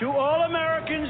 To all Americans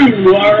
You are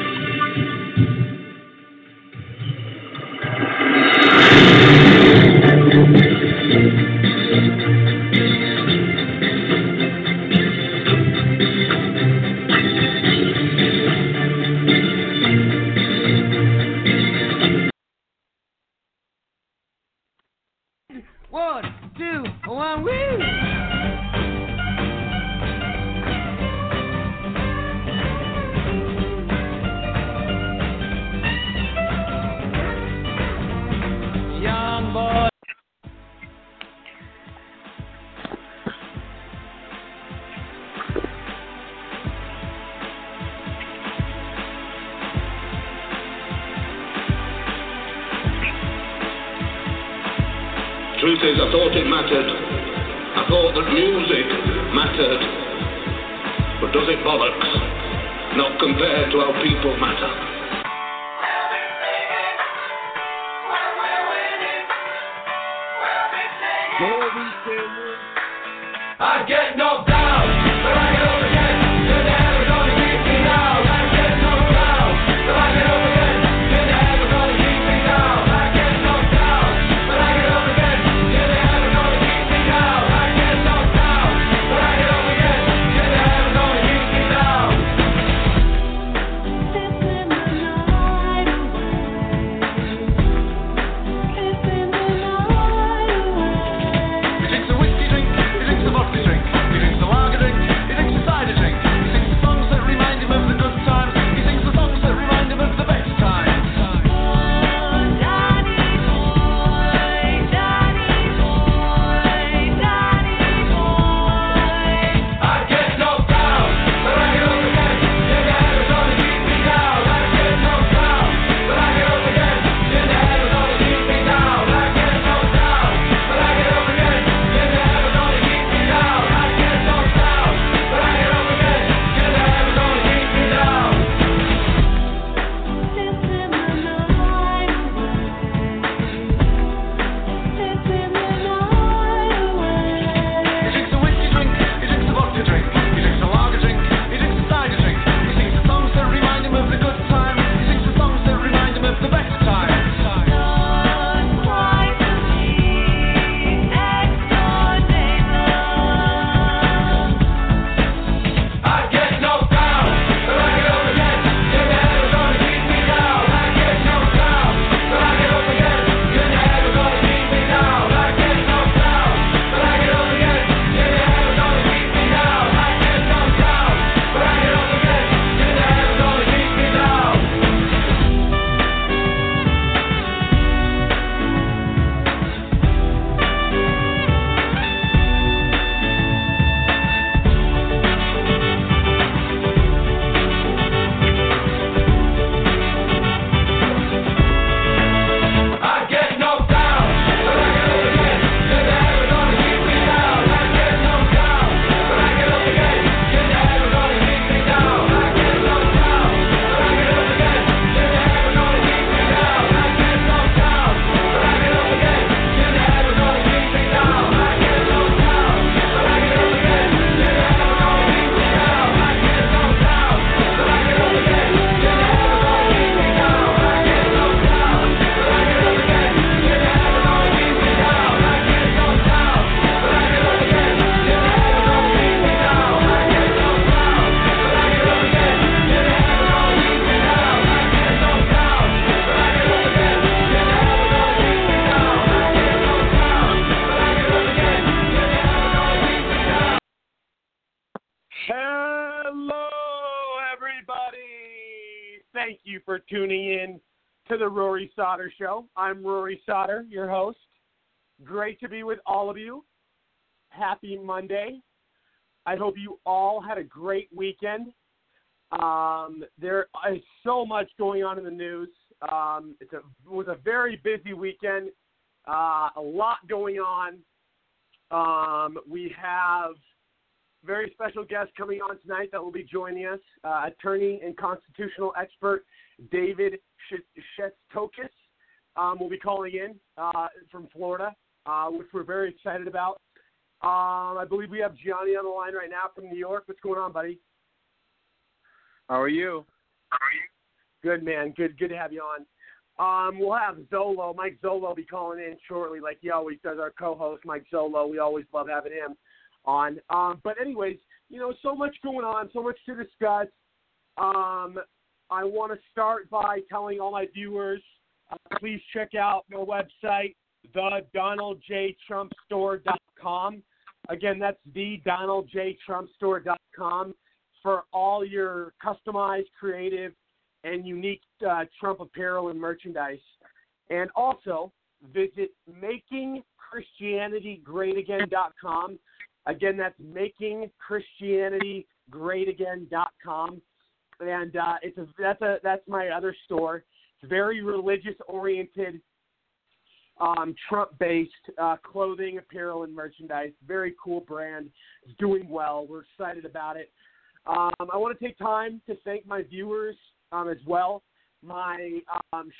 truth is, I thought it mattered. I thought that music mattered. But does it bollocks? Not compared to how people matter. I get knocked down, but I get up again. You're never gonna keep me down. I get knocked down, but I get up again. You're never gonna keep me down. I get knocked down, but I get up again. You're never gonna keep me down. I get knocked down, but I get up again. You're never gonna keep me down. Sipping the night away. Sipping the night away. He takes a whiskey drink. He takes a vodka drink. The Rory Sauter Show. I'm Rory Sauter, your host. Great to be with all of you. Happy Monday. I hope you all had a great weekend. There is so much going on in the news. It was a very busy weekend. A lot going on. We have a very special guest coming on tonight that will be joining us, attorney and constitutional expert David Shestokas will be calling in from Florida, which we're very excited about. I believe we have Gianni on the line right now from New York. What's going on, buddy? How are you? Good, man. Good to have you on. We'll have Mike Zollo be calling in shortly, like he always does, our co-host, Mike Zollo. We always love having him on. But anyways, so much going on, so much to discuss. I want to start by telling all my viewers, please check out my website, thedonaldjtrumpstore.com. Again, that's thedonaldjtrumpstore.com for all your customized, creative, and unique Trump apparel and merchandise. And also visit makingchristianitygreatagain.com. Again, that's makingchristianitygreatagain.com. And that's my other store. It's very religious oriented. Trump-based clothing, apparel, and merchandise. Very cool brand. It's doing well. We're excited about it. I want to take time to thank my viewers as well. My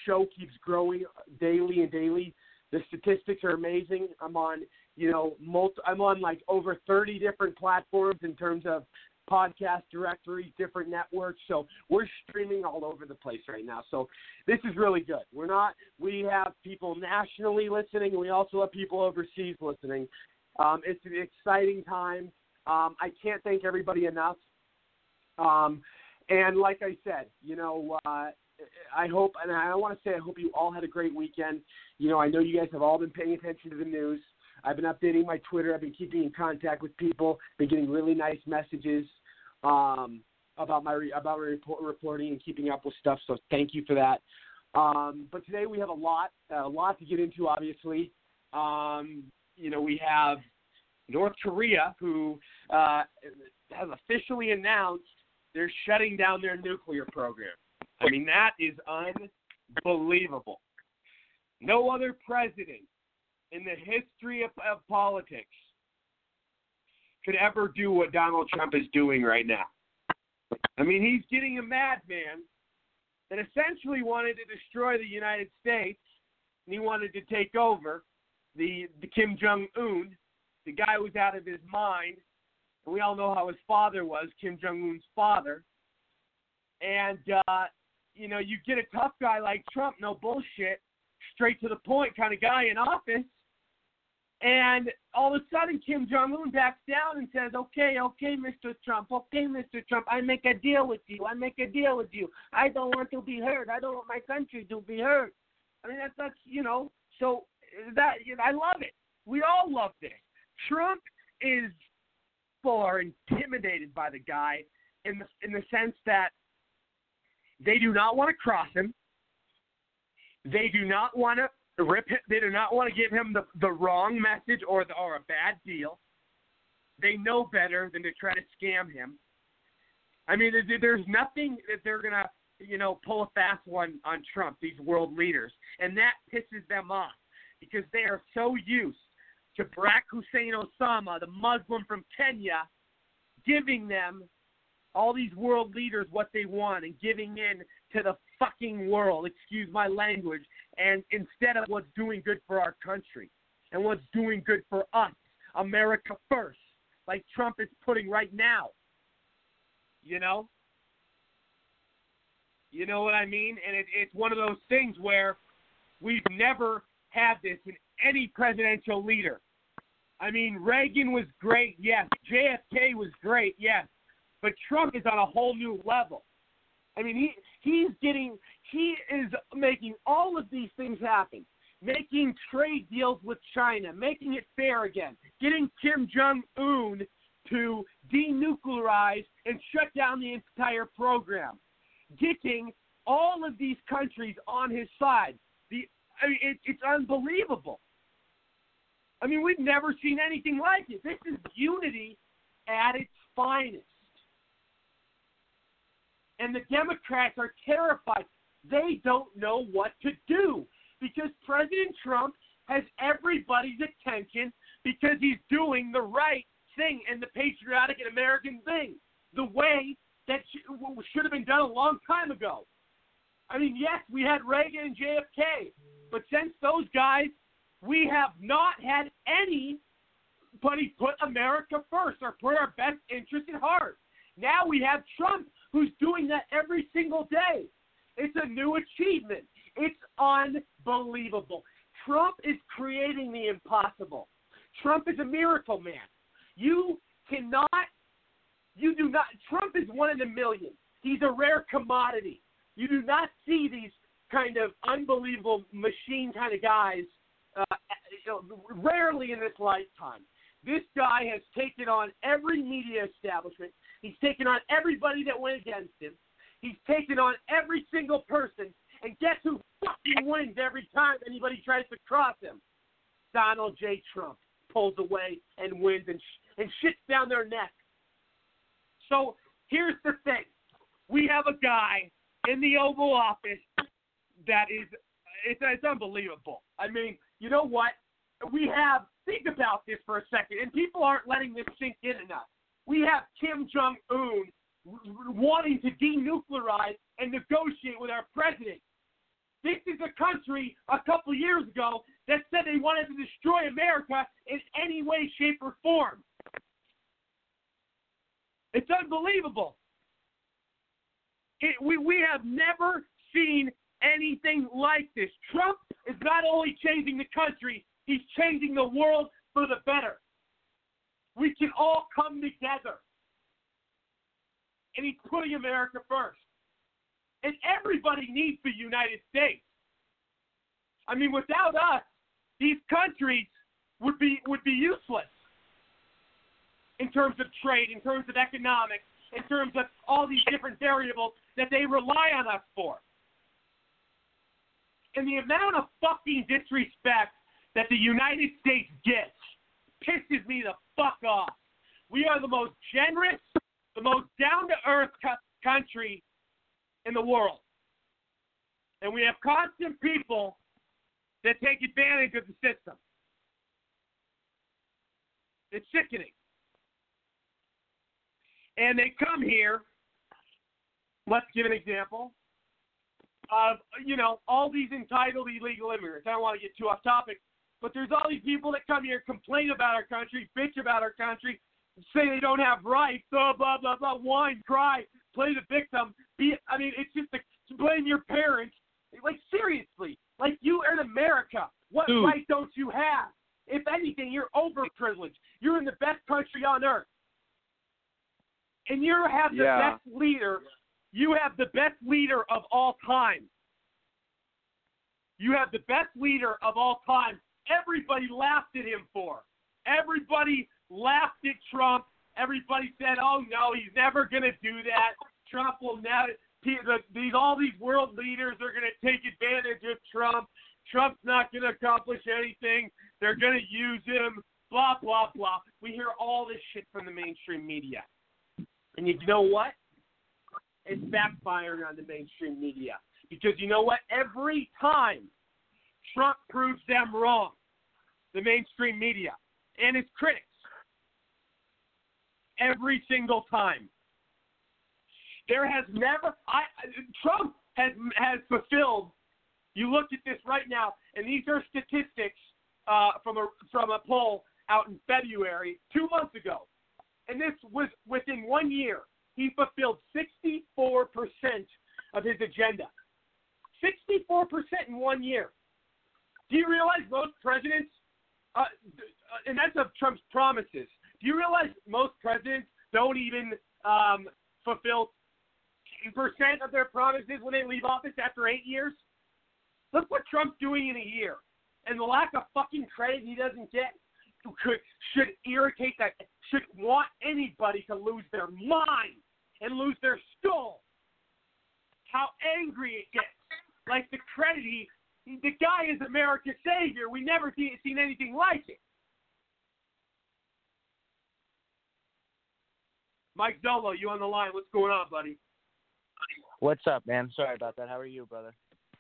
show keeps growing daily and daily. The statistics are amazing. I'm on, I'm on like over 30 different platforms in terms of podcast directories, different networks. So we're streaming all over the place right now. So this is really good. We have people nationally listening, and we also have people overseas listening. It's an exciting time. I can't thank everybody enough. And like I said, I hope, and I want to say I hope you all had a great weekend. I know you guys have all been paying attention to the news. I've been updating my Twitter. I've been keeping in contact with people. Been getting really nice messages about my reporting and keeping up with stuff. So thank you for that. But today we have a lot to get into. Obviously, we have North Korea, who has officially announced they're shutting down their nuclear program. I mean, that is unbelievable. No other president in the history of politics could ever do what Donald Trump is doing right now. I mean, he's getting a madman that essentially wanted to destroy the United States, and he wanted to take over the Kim Jong-un. The guy was out of his mind, and we all know how his father was, Kim Jong-un's father. And, you get a tough guy like Trump, no bullshit, straight to the point kind of guy in office, and all of a sudden Kim Jong-un backs down and says, okay, Mr. Trump, I make a deal with you. I don't want to be hurt. I don't want my country to be hurt. I mean, I love it. We all love this. Trump is, people are intimidated by the guy in the sense that they do not want to cross him. They do not want to rip him. They do not want to give him the wrong message or a bad deal. They know better than to try to scam him. I mean, there's nothing that they're going to, pull a fast one on Trump, these world leaders. And that pisses them off because they are so used to Barack Hussein Osama, the Muslim from Kenya, giving them all these world leaders what they want and giving in to the fucking world, excuse my language, and instead of what's doing good for our country and what's doing good for us, America first, like Trump is putting right now. You know what I mean? And it's one of those things where we've never had this in any presidential leader. I mean, Reagan was great, yes. JFK was great, yes. But Trump is on a whole new level. I mean, he is making all of these things happen, making trade deals with China, making it fair again, getting Kim Jong-un to denuclearize and shut down the entire program, getting all of these countries on his side. It's unbelievable. I mean, we've never seen anything like it. This is unity at its finest. And the Democrats are terrified. They don't know what to do because President Trump has everybody's attention because he's doing the right thing and the patriotic and American thing, the way that should have been done a long time ago. I mean, yes, we had Reagan and JFK, but since those guys, we have not had anybody put America first or put our best interest at heart. Now we have Trump, who's doing that every single day. It's a new achievement. It's unbelievable. Trump is creating the impossible. Trump is a miracle man. Trump is one in a million. He's a rare commodity. You do not see these kind of unbelievable machine kind of guys rarely in this lifetime. This guy has taken on every media establishment. He's taken on everybody that went against him. He's taken on every single person. And guess who fucking wins every time anybody tries to cross him? Donald J. Trump pulls away and wins and shits down their neck. So here's the thing. We have a guy in the Oval Office that is it's unbelievable. I mean, you know what? Think about this for a second, and people aren't letting this sink in enough. We have Kim Jong-un wanting to denuclearize and negotiate with our president. This is a country a couple years ago that said they wanted to destroy America in any way, shape, or form. It's unbelievable. We have never seen anything like this. Trump is not only changing the country, he's changing the world for the better. We can all come together. And he's putting America first. And everybody needs the United States. I mean, without us, these countries would be useless in terms of trade, in terms of economics, in terms of all these different variables that they rely on us for. And the amount of fucking disrespect that the United States gets pisses me the fuck off. We are the most generous, the most down-to-earth country in the world. And we have constant people that take advantage of the system. It's sickening. And they come here, let's give an example, of, you know, all these entitled illegal immigrants. I don't want to get too off topic, but there's all these people that come here, complain about our country, bitch about our country, say they don't have rights, blah, blah, blah, blah, whine, cry, play the victim. It's just blame your parents. Like, seriously, like, you are in America. What right don't you have? If anything, you're overprivileged. You're in the best country on earth. And you have the best leader. You have the best leader of all time. You have the best leader of all time. Everybody laughed at him for. Everybody laughed at Trump. Everybody said, "Oh no, he's never going to do that. Trump will never. All these world leaders are going to take advantage of Trump. Trump's not going to accomplish anything. They're going to use him. Blah blah blah." We hear all this shit from the mainstream media, and you know what? It's backfiring on the mainstream media because you know what? Every time Trump proves them wrong, the mainstream media and his critics, every single time. Trump has fulfilled. You look at this right now, and these are statistics from a poll out in February, 2 months ago, and this was within 1 year. He fulfilled 64% of his agenda. 64% in 1 year. Do you realize most presidents, and that's of Trump's promises, do you realize most presidents don't even fulfill 10% of their promises when they leave office after 8 years? Look what Trump's doing in a year. And the lack of fucking credit he doesn't get should irritate that, should want anybody to lose their mind and lose their soul. How angry it gets. Like the credit the guy is America's savior. We never seen anything like it. Mike Zollo, you on the line. What's going on, buddy? What's up, man? Sorry about that. How are you, brother?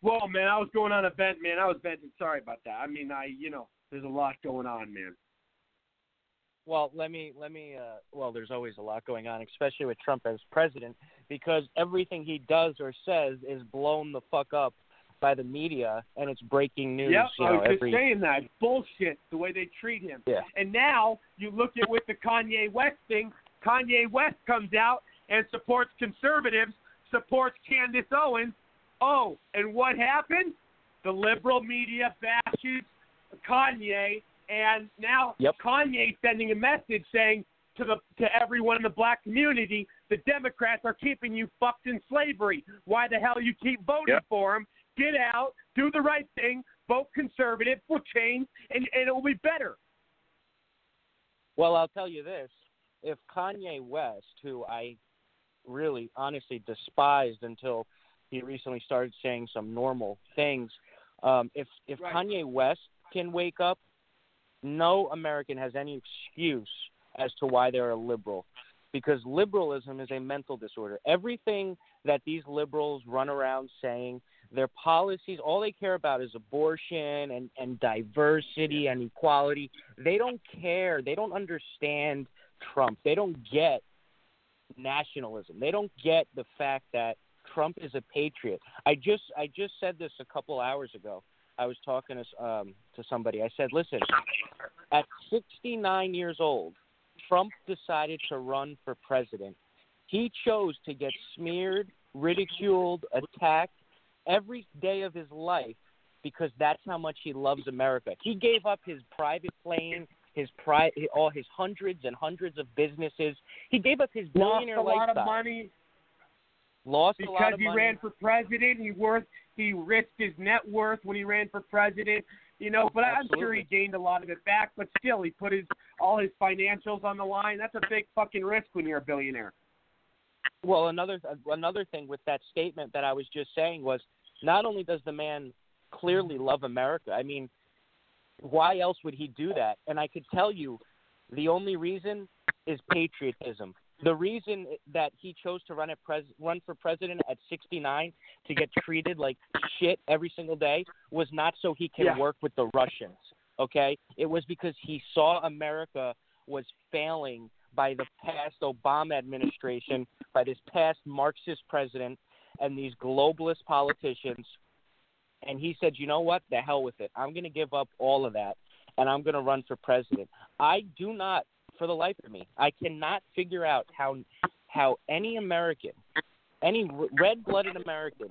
Well, man, I was going on a vent, man. I was venting. Sorry about that. I mean, there's a lot going on, man. Well, let me, there's always a lot going on, especially with Trump as president, because everything he does or says is blown the fuck up by the media, and it's breaking news. Yep, I was just saying that. Bullshit, the way they treat him. Yeah. And now you look at with the Kanye West thing, Kanye West comes out and supports conservatives, supports Candace Owens. Oh, and what happened? The liberal media bashes Kanye, and now Kanye's sending a message saying to everyone in the black community, the Democrats are keeping you fucked in slavery. Why the hell you keep voting for them? Get out, do the right thing, vote conservative, we'll change, and it will be better. Well, I'll tell you this. If Kanye West, who I really honestly despised until he recently started saying some normal things, if Kanye West can wake up, no American has any excuse as to why they're a liberal, because liberalism is a mental disorder. Everything that these liberals run around saying their policies, all they care about is abortion and diversity and equality. They don't care. They don't understand Trump. They don't get nationalism. They don't get the fact that Trump is a patriot. I just said this a couple hours ago. I was talking to somebody. I said, listen, at 69 years old, Trump decided to run for president. He chose to get smeared, ridiculed, attacked every day of his life because that's how much he loves America. He gave up his private plane, all his hundreds and hundreds of businesses. He gave up his billionaire lifestyle. Lost a lot of money. Because he ran for president, he risked his net worth when he ran for president, but absolutely. I'm sure he gained a lot of it back, but still he put all his financials on the line. That's a big fucking risk when you're a billionaire. Well, another thing with that statement that I was just saying was not only does the man clearly love America, I mean, why else would he do that? And I could tell you the only reason is patriotism. The reason that he chose to run for president at 69 to get treated like shit every single day was not so he can work with the Russians, okay? It was because he saw America was failing by the past Obama administration, by this past Marxist president and these globalist politicians. And he said, you know what, the hell with it. I'm going to give up all of that, and I'm going to run for president. I do not. For the life of me, I cannot figure out how any American, any red-blooded American,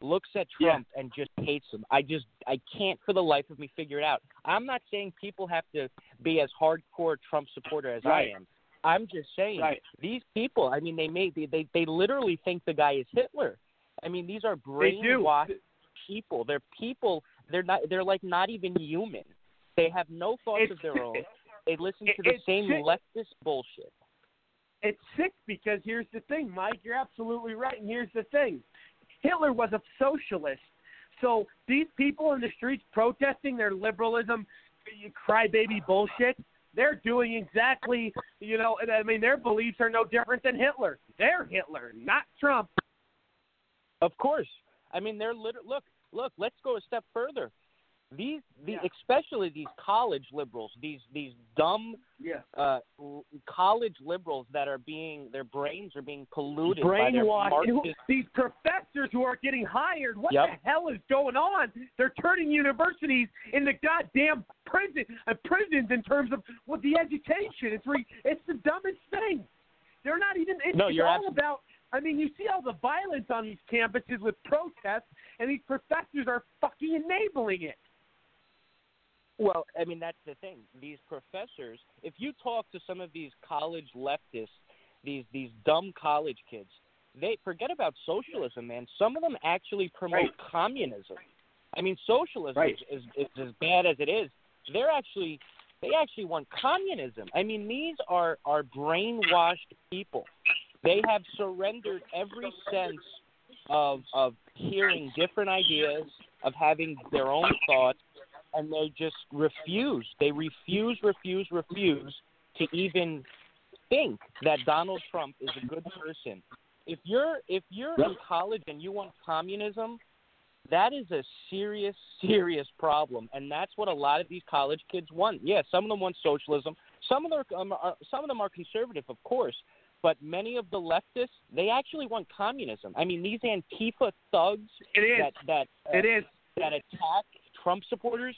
looks at Trump and just hates him. I can't for the life of me figure it out. I'm not saying people have to be as hardcore Trump supporter as I am. I'm just saying these people. I mean, they literally think the guy is Hitler. I mean, these are brainwashed people. They're people. They're like not even human. They have no thoughts of their own. They listen to the same leftist bullshit. It's sick because here's the thing, Mike. You're absolutely right, and here's the thing. Hitler was a socialist. So these people in the streets protesting their liberalism, crybaby bullshit, they're doing exactly, their beliefs are no different than Hitler. They're Hitler, not Trump. Of course. I mean, they're literally – look, let's go a step further. Especially these college liberals, these dumb college liberals that are their brains are being polluted by their Marxist. These professors who are getting hired, what the hell is going on? They're turning universities into goddamn prisons in terms of the education. It's the dumbest thing. They're not even. I mean, you see all the violence on these campuses with protests, and these professors are fucking enabling it. Well, I mean, that's the thing. These professors, if you talk to some of these college leftists, these dumb college kids, they forget about socialism, man. Some of them actually promote communism. I mean, socialism is as bad as it is. They actually want communism. I mean, these are brainwashed people. They have surrendered every sense of hearing different ideas, of having their own thoughts. And they just refuse. They refuse to even think that Donald Trump is a good person. If you're in college and you want communism, that is a serious, serious problem. And that's what a lot of these college kids want. Yeah, some of them want socialism. Some of them are conservative, of course. But many of the leftists, they actually want communism. I mean, these Antifa thugs that attack Trump supporters,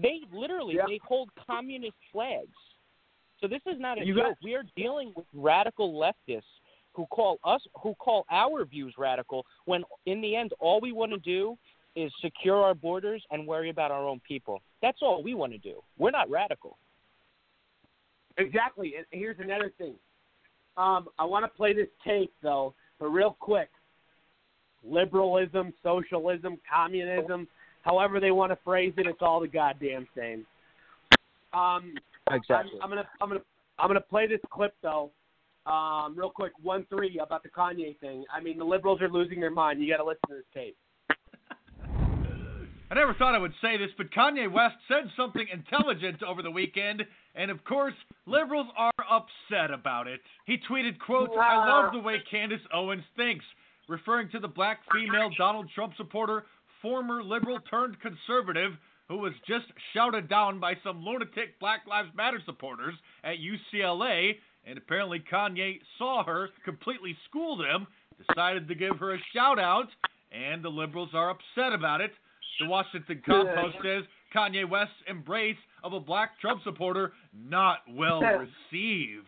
they literally they hold communist flags. So this is not a joke. We are dealing with radical leftists who call our views radical when in the end all we want to do is secure our borders and worry about our own people. That's all we want to do. We're not radical. Exactly. And here's another thing. I want to play this tape, though, but real quick. Liberalism, socialism, communism, however they want to phrase it, it's all the goddamn same. Exactly. I'm gonna play this clip though, real quick. 1-3 about the Kanye thing. I mean, the liberals are losing their mind. You got to listen to this tape. I never thought I would say this, but Kanye West said something intelligent over the weekend, and of course, liberals are upset about it. He tweeted, quote, "I love the way Candace Owens thinks," referring to the black female Donald Trump supporter former liberal turned conservative who was just shouted down by some lunatic Black Lives Matter supporters at UCLA, and apparently Kanye saw her, completely schooled him, decided to give her a shout-out, and the liberals are upset about it. The Washington Compost says Kanye West's embrace of a black Trump supporter not well received.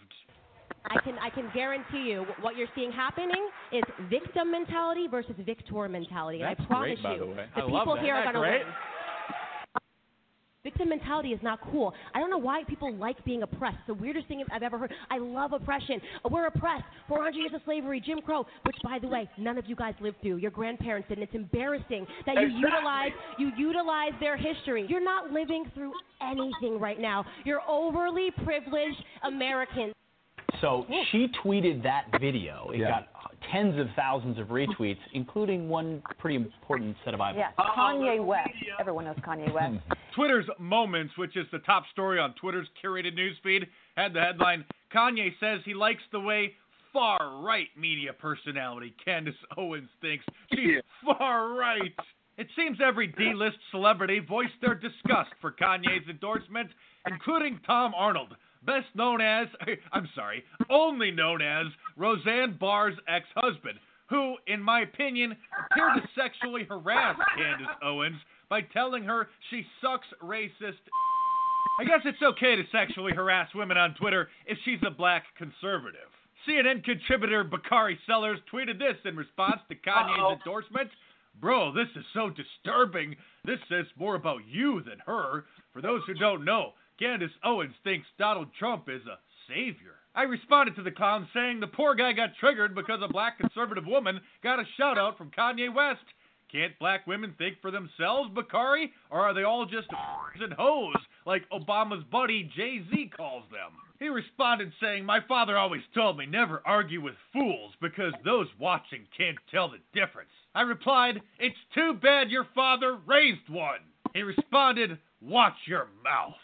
I can guarantee you what you're seeing happening is victim mentality versus victor mentality. And I promise you, the people here are going to win. Victim mentality is not cool. I don't know why people like being oppressed. The weirdest thing I've ever heard. I love oppression. We're oppressed. 400 years of slavery, Jim Crow, which, by the way, none of you guys lived through. Your grandparents did, and it's embarrassing that you utilize their history. You're not living through anything right now. You're overly privileged Americans. So she tweeted that video. It got tens of thousands of retweets, including one pretty important set of eyeballs. Yeah, Kanye West. Everyone knows Kanye West. Twitter's Moments, which is the top story on Twitter's curated newsfeed, had the headline, Kanye says he likes the way far-right media personality Candace Owens thinks she's far-right. It seems every D-list celebrity voiced their disgust for Kanye's endorsement, including Tom Arnold, only known as Roseanne Barr's ex-husband, who, in my opinion, appeared to sexually harass Candace Owens by telling her she sucks racist. I guess it's okay to sexually harass women on Twitter if she's a black conservative. CNN contributor Bakari Sellers tweeted this in response to Kanye's endorsement. Bro, this is so disturbing. This says more about you than her. For those who don't know, Candace Owens thinks Donald Trump is a savior. I responded to the clown saying the poor guy got triggered because a black conservative woman got a shout-out from Kanye West. Can't black women think for themselves, Bakari? Or are they all just and hoes, like Obama's buddy Jay-Z calls them? He responded saying, my father always told me never argue with fools because those watching can't tell the difference. I replied, it's too bad your father raised one. He responded, watch your mouth.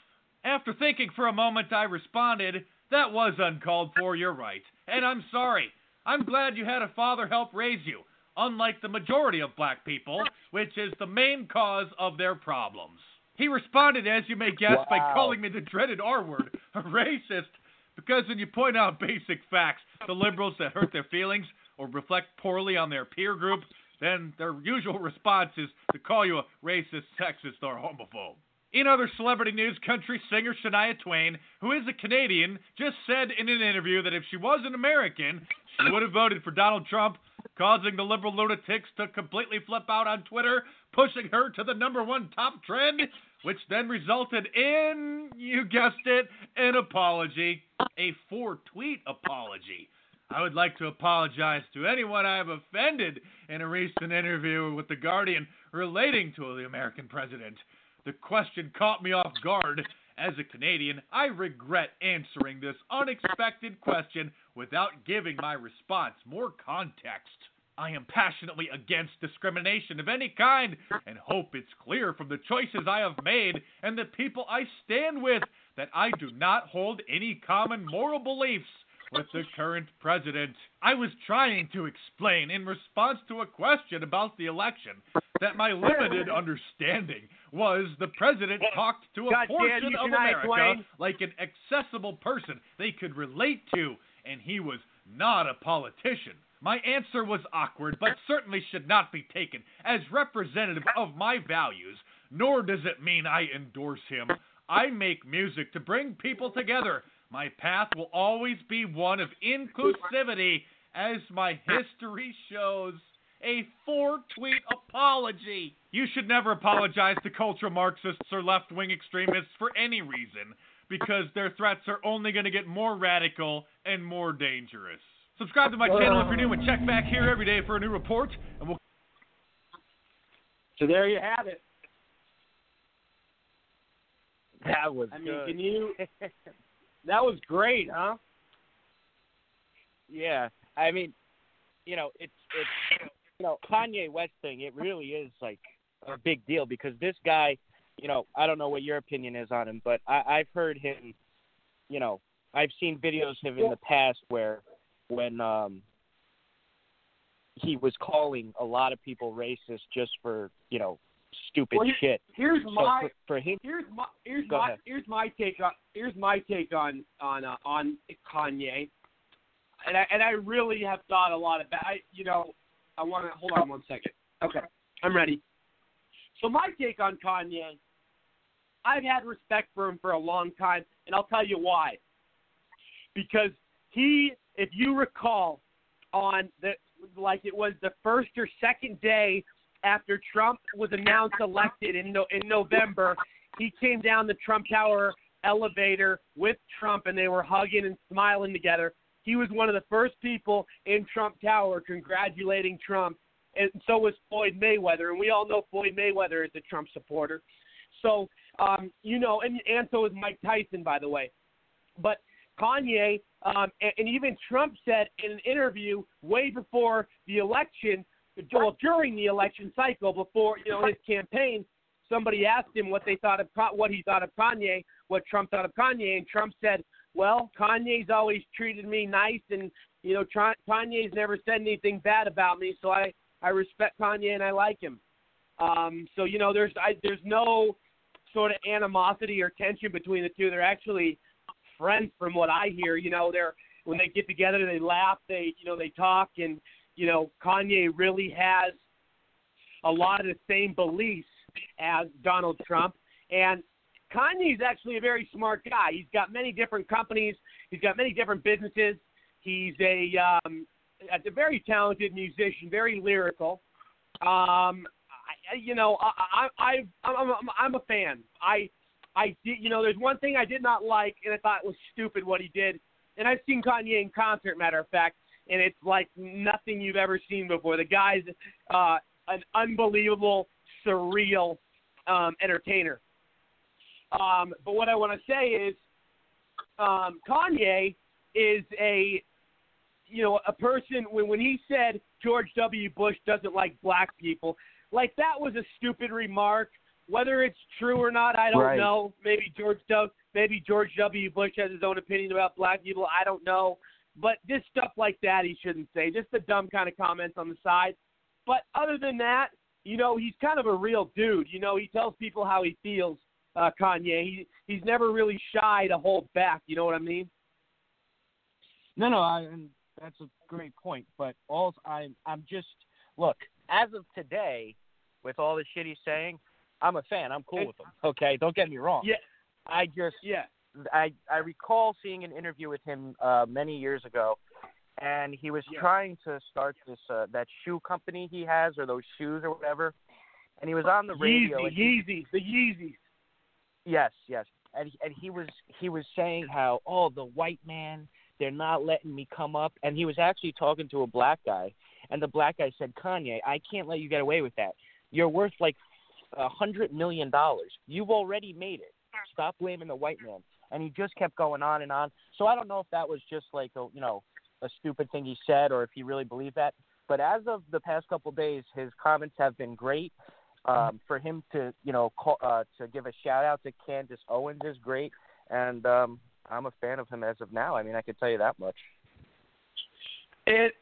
After thinking for a moment, I responded, that was uncalled for, you're right. And I'm sorry. I'm glad you had a father help raise you, unlike the majority of black people, which is the main cause of their problems. He responded, as you may guess, by calling me the dreaded R-word, a racist, because when you point out basic facts, the liberals that hurt their feelings or reflect poorly on their peer group, then their usual response is to call you a racist, sexist, or homophobe. In other celebrity news, country singer Shania Twain, who is a Canadian, just said in an interview that if she was an American, she would have voted for Donald Trump, causing the liberal lunatics to completely flip out on Twitter, pushing her to the #1 top trend, which then resulted in, you guessed it, an apology. A 4-tweet apology. I would like to apologize to anyone I have offended in a recent interview with The Guardian relating to the American president. The question caught me off guard. As a Canadian, I regret answering this unexpected question without giving my response more context. I am passionately against discrimination of any kind and hope it's clear from the choices I have made and the people I stand with that I do not hold any common moral beliefs with the current president. I was trying to explain in response to a question about the election that my limited understanding was the president talked to a portion of America like an accessible person they could relate to, and he was not a politician. My answer was awkward, but certainly should not be taken as representative of my values, nor does it mean I endorse him. I make music to bring people together. My path will always be one of inclusivity, as my history shows. A 4-tweet apology. You should never apologize to cultural Marxists or left-wing extremists for any reason, because their threats are only going to get more radical and more dangerous. Subscribe to my channel if you're new, and check back here every day for a new report. And we'll... So there you have it. That was good. Can you... That was great, huh? Yeah, I mean, you know, it's Kanye West thing. It really is like a big deal because this guy, you know, I don't know what your opinion is on him, but I've heard him. You know, I've seen videos of him in the past where when he was calling a lot of people racist just for, you know, stupid shit. Here's my take on Kanye, and I really have thought a lot about. I want to hold on one second. Okay, I'm ready. So my take on Kanye, I've had respect for him for a long time, and I'll tell you why. Because he, if you recall, on the it was the first or second day after Trump was announced elected in November, he came down the Trump Tower elevator with Trump, and they were hugging and smiling together. He was one of the first people in Trump Tower congratulating Trump, and so was Floyd Mayweather. And we all know Floyd Mayweather is a Trump supporter. So, and so is Mike Tyson, by the way. But Kanye and even Trump said in an interview way before the election, well, during the election cycle, before his campaign, somebody asked him what he thought of Kanye, what Trump thought of Kanye, and Trump said, "Well, Kanye's always treated me nice, and Kanye's never said anything bad about me, so I respect Kanye and I like him." There's no sort of animosity or tension between the two. They're actually friends, from what I hear. When they get together, they laugh, they talk, and Kanye really has a lot of the same beliefs as Donald Trump. And Kanye's actually a very smart guy. He's got many different companies. He's got many different businesses. He's a very talented musician, very lyrical. I'm a fan. There's one thing I did not like, and I thought it was stupid what he did. And I've seen Kanye in concert, matter of fact. And it's like nothing you've ever seen before. The guy's an unbelievable, surreal entertainer. But what I want to say is Kanye is a person, when he said George W. Bush doesn't like black people, that was a stupid remark. Whether it's true or not, I don't know. Maybe George W. Bush has his own opinion about black people. I don't know. But just stuff like that he shouldn't say, just the dumb kind of comments on the side. But other than that, he's kind of a real dude. He tells people how he feels, Kanye. He's never really shy to hold back, you know what I mean? No, and that's a great point. But look, as of today, with all the shit he's saying, I'm a fan. I'm cool with him, okay? Don't get me wrong. Yeah. I recall seeing an interview with him many years ago, and he was trying to start this that shoe company he has, or those shoes or whatever, and he was on the radio. The Yeezys. Yes, and he was saying how the white man, they're not letting me come up, and he was actually talking to a black guy, and the black guy said, "Kanye, I can't let you get away with that. You're worth like $100 million. You've already made it. Stop blaming the white man." And he just kept going on and on. So I don't know if that was just like a stupid thing he said, or if he really believed that. But as of the past couple of days, his comments have been great. For him to to give a shout out to Candace Owens is great, and I'm a fan of him as of now. I mean, I can tell you that much. And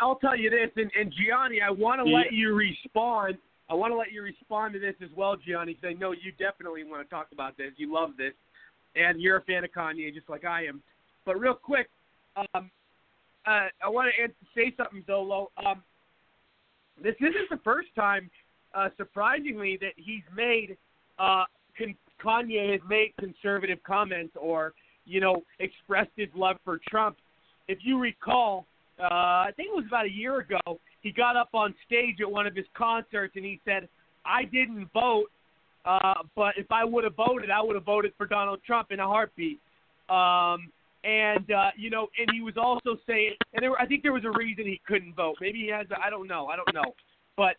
I'll tell you this, and Gianni, I want to let you respond. I want to let you respond to this as well, Gianni, because I know you definitely want to talk about this. You love this, and you're a fan of Kanye just like I am. But real quick, I want to say something, Zollo. This isn't the first time, surprisingly, that he's made Kanye has made conservative comments or expressed his love for Trump. If you recall, I think it was about a year ago, he got up on stage at one of his concerts and he said, "I didn't vote, but if I would have voted, I would have voted for Donald Trump in a heartbeat." And he was also saying, I think there was a reason he couldn't vote. Maybe he has, I don't know. But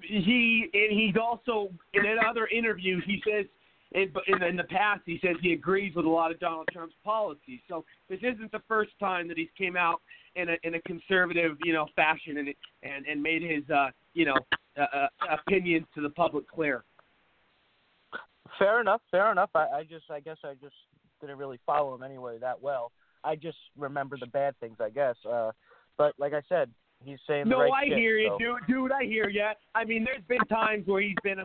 he's also, in another interview, he says, in the past, he says he agrees with a lot of Donald Trump's policies. So this isn't the first time that he's came out in a conservative, fashion and made his, opinions to the public clear. Fair enough. I guess I didn't really follow him anyway that well. I just remember the bad things, I guess. But like I said, he's saying the right shit. No, I hear you, dude. I hear you. I mean, there's been times where he's been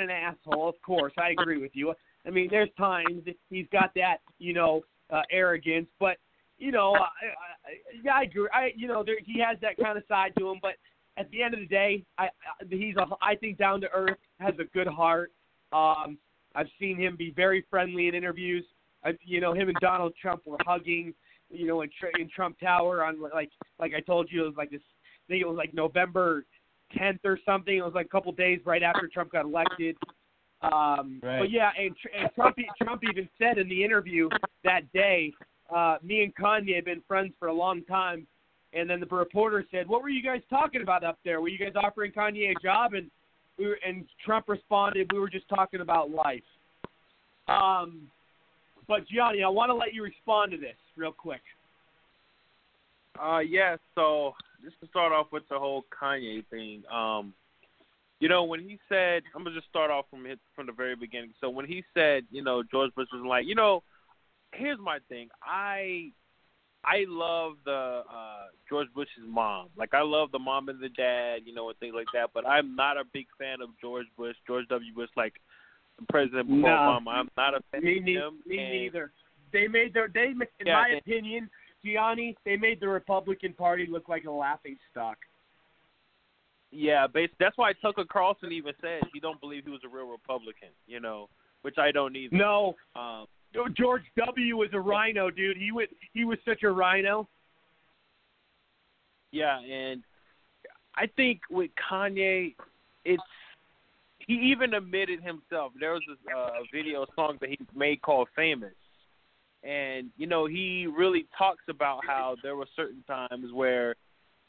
an asshole. Of course, I agree with you. I mean, there's times he's got that, arrogance, but I agree. He has that kind of side to him, but at the end of the day, I think down to earth, has a good heart. I've seen him be very friendly in interviews. Him and Donald Trump were hugging, in Trump Tower on like I told you, it was like this. I think it was like November 10th or something. It was like a couple days right after Trump got elected. Right. But yeah, and Trump even said in the interview that day, me and Kanye have been friends for a long time. And then the reporter said, "What were you guys talking about up there? Were you guys offering Kanye a job?" And Trump responded, "We were just talking about life." But Gianni, I want to let you respond to this real quick. Yeah. So just to start off with the whole Kanye thing, when he said, I'm gonna just start off from the very beginning. So when he said, George Bush was like, here's my thing. I love the George Bush's mom. Like, I love the mom and the dad, and things like that. But I'm not a big fan of George W. Bush, like President Obama. I'm not a fan of him. Me neither. In my opinion, Gianni, they made the Republican Party look like a laughingstock. Yeah, that's why Tucker Carlson even said he don't believe he was a real Republican, which I don't either. No. George W. was a rhino, dude. He was such a rhino. Yeah, and I think with Kanye, he even admitted himself. There was a video song that he made called "Famous," and he really talks about how there were certain times where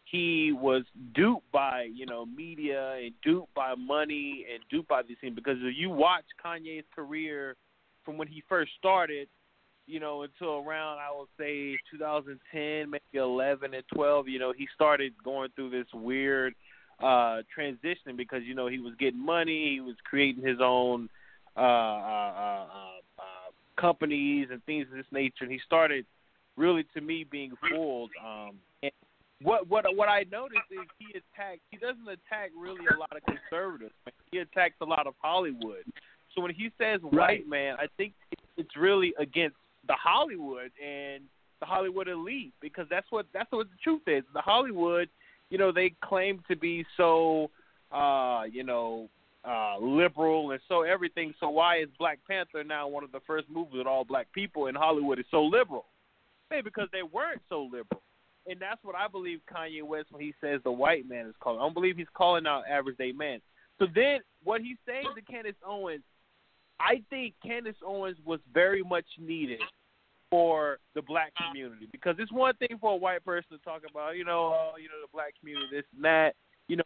he was duped by media and duped by money and duped by these things. Because if you watch Kanye's career, from when he first started, until around, I would say 2010, maybe 11 and 12, he started going through this weird transition because, he was getting money, he was creating his own companies and things of this nature, and he started really, to me, being fooled. And what I noticed is he doesn't attack really a lot of conservatives. He attacks a lot of Hollywood. So when he says white man, I think it's really against the Hollywood and the Hollywood elite, because that's what the truth is. The Hollywood, they claim to be so, liberal and so everything. So why is Black Panther now one of the first movies with all black people in Hollywood is so liberal? Maybe because they weren't so liberal. And that's what I believe Kanye West when he says the white man is calling. I don't believe he's calling out average day man. So then what he's saying to Candace Owens, I think Candace Owens was very much needed for the black community, because it's one thing for a white person to talk about, the black community, this and that.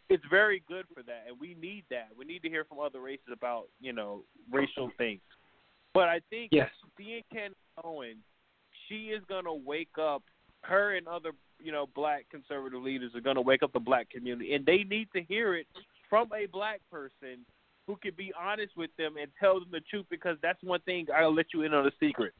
It's very good for that, and we need that. We need to hear from other races about, racial things. But I think seeing Candace Owens, she is going to wake up, her and other, black conservative leaders are going to wake up the black community, and they need to hear it from a black person who can be honest with them and tell them the truth, because that's one thing I'll let you in on a secret.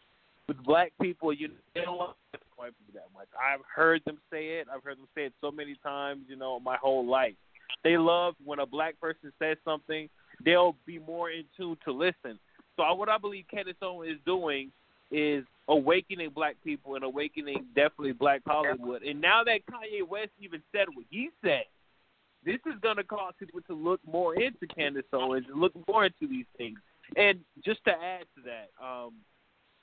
With black people, they don't want to white people that much. I've heard them say it. I've heard them say it so many times, my whole life. They love when a black person says something, they'll be more in tune to listen. So what I believe Candace Owens is doing is awakening black people and awakening definitely black Hollywood. And now that Kanye West even said what he said, this is going to cause people to look more into Candace Owens and look more into these things. And just to add to that,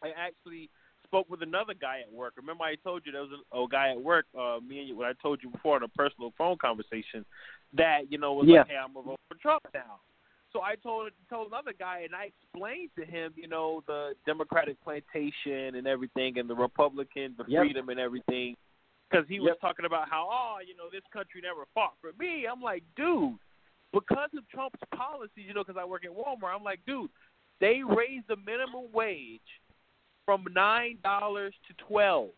I actually spoke with another guy at work. Remember I told you there was a guy at work, me and you, what I told you before in a personal phone conversation, that, was like, hey, I'm going to vote for Trump now. So I told another guy, and I explained to him, the Democratic plantation and everything, and the Republican, the freedom and everything. Because he was talking about how, this country never fought for me. I'm like, dude, because of Trump's policies, because I work at Walmart, I'm like, dude, they raised the minimum wage from $9 to $12. $9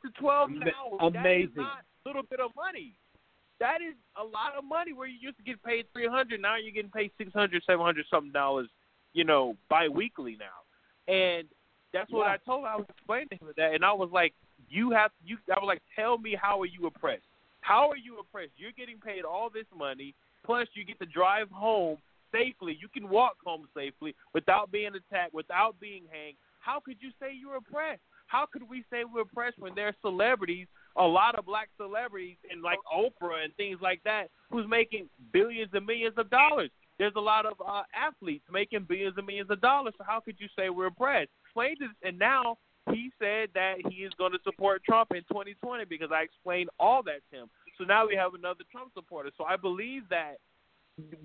to $12 an hour. Amazing. That is not a little bit of money. That is a lot of money, where you used to get paid $300. Now you're getting paid $600, $700-something, biweekly now. And that's what I told him. I was explaining to him that, and I was like, I was like, tell me, how are you oppressed? How are you oppressed? You're getting paid all this money, plus you get to drive home safely. You can walk home safely without being attacked, without being hanged. How could you say you're oppressed? How could we say we're oppressed when there are celebrities, a lot of black celebrities, and like Oprah and things like that, who's making billions and millions of dollars? There's a lot of athletes making billions and millions of dollars. So how could you say we're oppressed? And now he said that he is going to support Trump in 2020 because I explained all that to him. So now we have another Trump supporter. So I believe that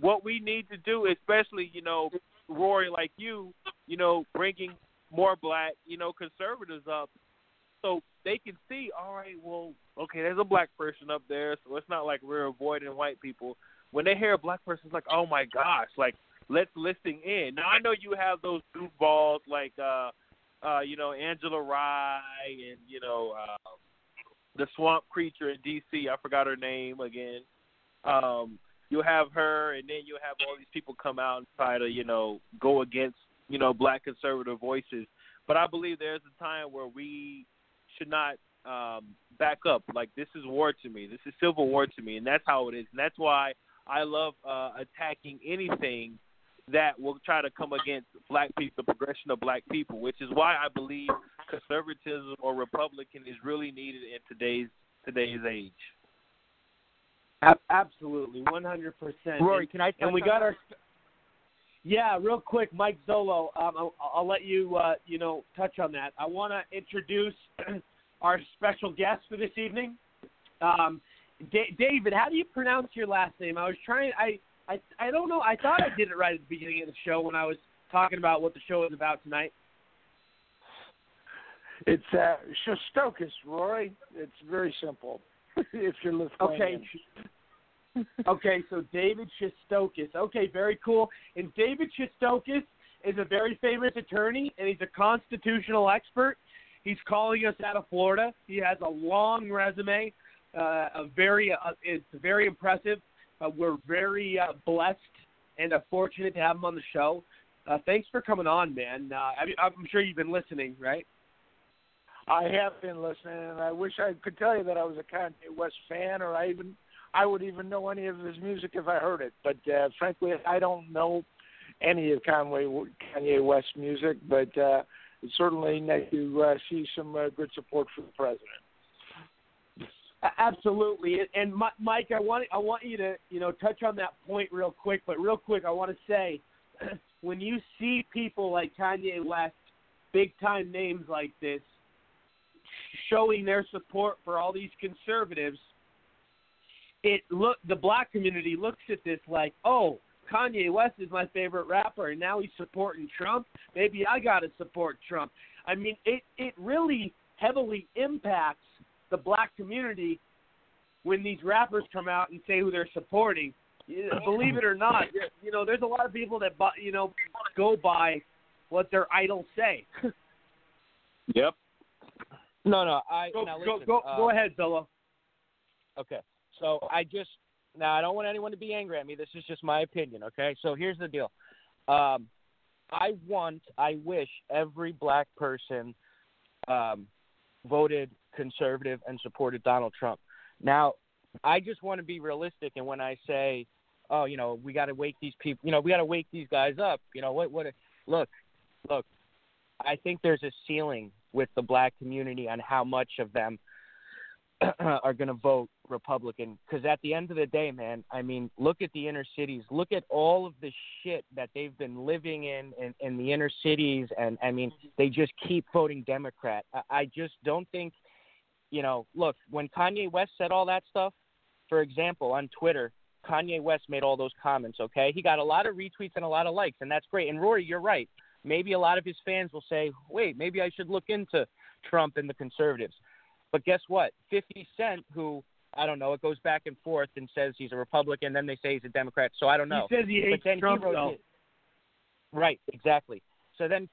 what we need to do, especially, Rory, like you, bringing more black, conservatives up so they can see, all right, well, okay, there's a black person up there, so it's not like we're avoiding white people. When they hear a black person, it's like, oh, my gosh, like, let's listen in. Now, I know you have those goofballs like, Angela Rye and, the swamp creature in D.C. I forgot her name again. You'll have her, and then you'll have all these people come out and try to, go against, black conservative voices. But I believe there's a time where we should not back up. Like, this is war to me. This is civil war to me, and that's how it is. And that's why I love attacking anything that will try to come against black people, the progression of black people, which is why I believe conservatism or Republican is really needed in today's age. Absolutely, 100%. Rory, can I? And we got our. Yeah, real quick, Mike Zollo. I'll let you, touch on that. I want to introduce our special guest for this evening, David. How do you pronounce your last name? I was trying. I don't know. I thought I did it right at the beginning of the show when I was talking about what the show is about tonight. It's Shestokas, Rory. It's very simple. If you're listening. Okay. Okay, so David Shestokas. Okay, very cool. And David Shestokas is a very famous attorney, and he's a constitutional expert. He's calling us out of Florida. He has a long resume. It's very impressive. We're very blessed and fortunate to have him on the show. Thanks for coming on, man. I'm sure you've been listening, right? I have been listening, and I wish I could tell you that I was a Kanye West fan, or I would even know any of his music if I heard it. But frankly, I don't know any of Kanye West's music, but it's certainly nice to see some good support for the president. Absolutely. And Mike, I want you to touch on that point real quick. But real quick, I want to say, when you see people like Kanye West, big time names like this, showing their support for all these conservatives, the black community looks at this like, oh, Kanye West is my favorite rapper, and now he's supporting Trump. Maybe I got to support Trump. I mean, it really heavily impacts the black community when these rappers come out and say who they're supporting. Believe it or not, there's a lot of people that go by what their idols say. Yep. No. Go ahead, Zillow. Okay. So I don't want anyone to be angry at me. This is just my opinion, okay? So here's the deal. I wish every black person voted conservative and supported Donald Trump. Now, I just want to be realistic, and when I say, oh, we got to wake these people, we got to wake these guys up. Look, I think there's a ceiling with the black community on how much of them are going to vote Republican, because at the end of the day, man, I mean, look at the inner cities, look at all of the shit that they've been living in the inner cities, and I mean, they just keep voting Democrat. I just don't think, look, when Kanye West said all that stuff, for example, on Twitter, Kanye West made all those comments, okay? He got a lot of retweets and a lot of likes, and that's great. And Rory, you're right. Maybe a lot of his fans will say, wait, maybe I should look into Trump and the conservatives. But guess what? 50 Cent, who, I don't know, it goes back and forth and says he's a Republican, then they say he's a Democrat, so I don't know. He says he hates Trump, though. Right, exactly. So then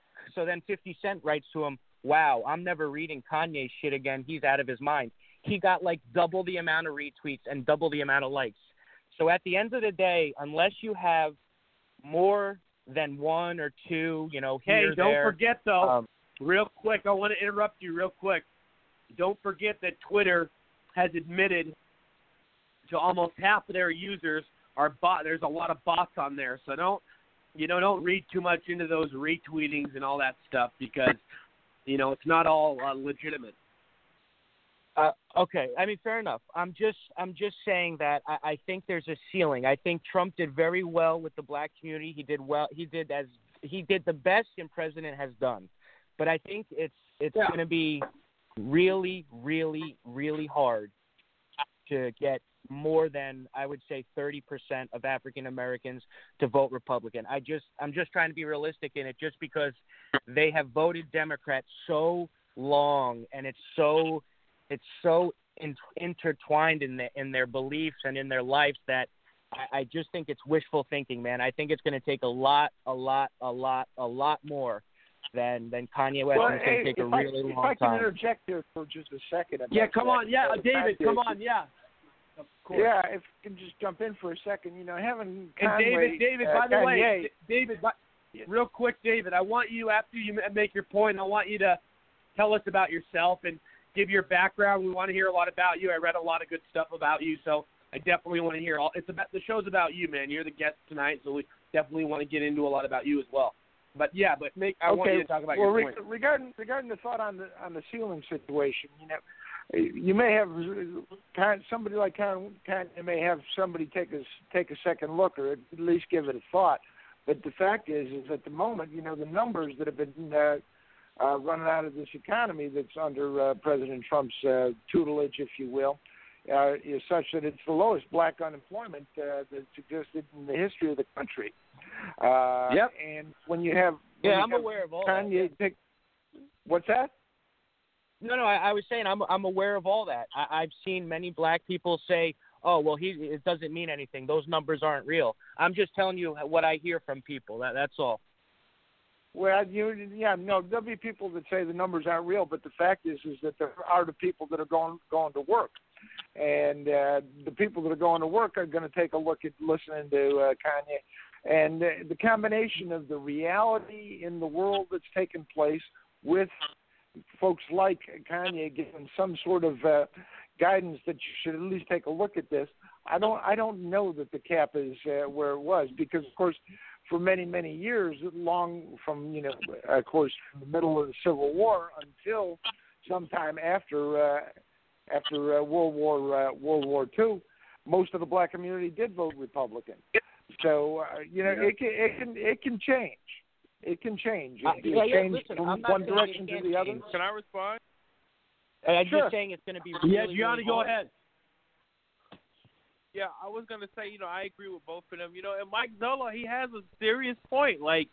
50 Cent writes to him, wow, I'm never reading Kanye shit again. He's out of his mind. He got like double the amount of retweets and double the amount of likes. So at the end of the day, unless you have more than one or two, hey, don't forget, though, real quick, I want to interrupt you real quick. Don't forget that Twitter has admitted to almost half of their users are bot. There's a lot of bots on there, so don't read too much into those retweetings and all that stuff because it's not all legitimate. Okay, I mean, fair enough. I'm just saying that I think there's a ceiling. I think Trump did very well with the black community. He did well. He did the best an president has done. But I think it's going to be really, really, really hard to get more than, I would say, 30% of African Americans to vote Republican. I'm just trying to be realistic in it, just because they have voted Democrat so long and it's so intertwined in their beliefs and in their lives that I just think it's wishful thinking, man. I think it's going to take a lot more than Kanye West. Well, hey, it's going to take a really long time. If I can interject there for just a second. Yeah, come on, David. Of course. Yeah, if you can just jump in for a second. Having Conway, and David, by the way, David, real quick, David, I want you, after you make your point, I want you to tell us about yourself and give your background. We want to hear a lot about you. I read a lot of good stuff about you, so I definitely want to hear all. The show's about you, man. You're the guest tonight, so we definitely want to get into a lot about you as well. But yeah, I want you to talk about your point regarding the thought on the ceiling situation. You may have somebody like Kanye may have somebody take a second look or at least give it a thought. But the fact is at the moment, the numbers that have been running out of this economy that's under President Trump's tutelage, if you will, is such that it's the lowest black unemployment that's existed in the history of the country. Yep. And when you have aware of all Kanye that. What's that? No, I was saying I'm aware of all that. I've seen many black people say, "Oh, well, it doesn't mean anything. Those numbers aren't real." I'm just telling you what I hear from people. That's all. Well, there'll be people that say the numbers aren't real, but the fact is that there are the people that are going to work, and the people that are going to work are going to take a look at listening to Kanye, and the combination of the reality in the world that's taken place with folks like Kanye giving some sort of guidance that you should at least take a look at this. I don't know that the cap is where it was because, of course, for many, many years, from the middle of the Civil War until sometime after World War II, most of the black community did vote Republican. So it can change. It can change. It can change from one direction to the other. Can I respond? I'm just saying it's going to be really, Gianni, really go ahead. Yeah, I was going to say, I agree with both of them. And Mike Zollo, he has a serious point. Like,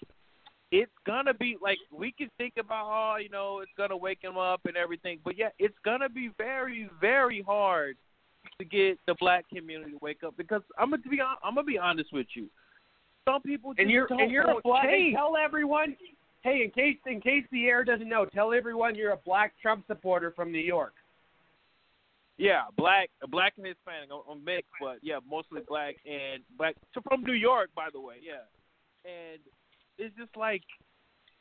it's going to be, like, we can think about, it's going to wake him up and everything. But, yeah, it's going to be very, very hard to get the black community to wake up because I'm going to be honest with you. Some people just don't want to tell everyone. Hey, in case the air doesn't know, tell everyone you're a black Trump supporter from New York. Yeah, black and Hispanic, I'm mixed, but yeah, mostly black and black. So from New York, by the way, yeah. And it's just like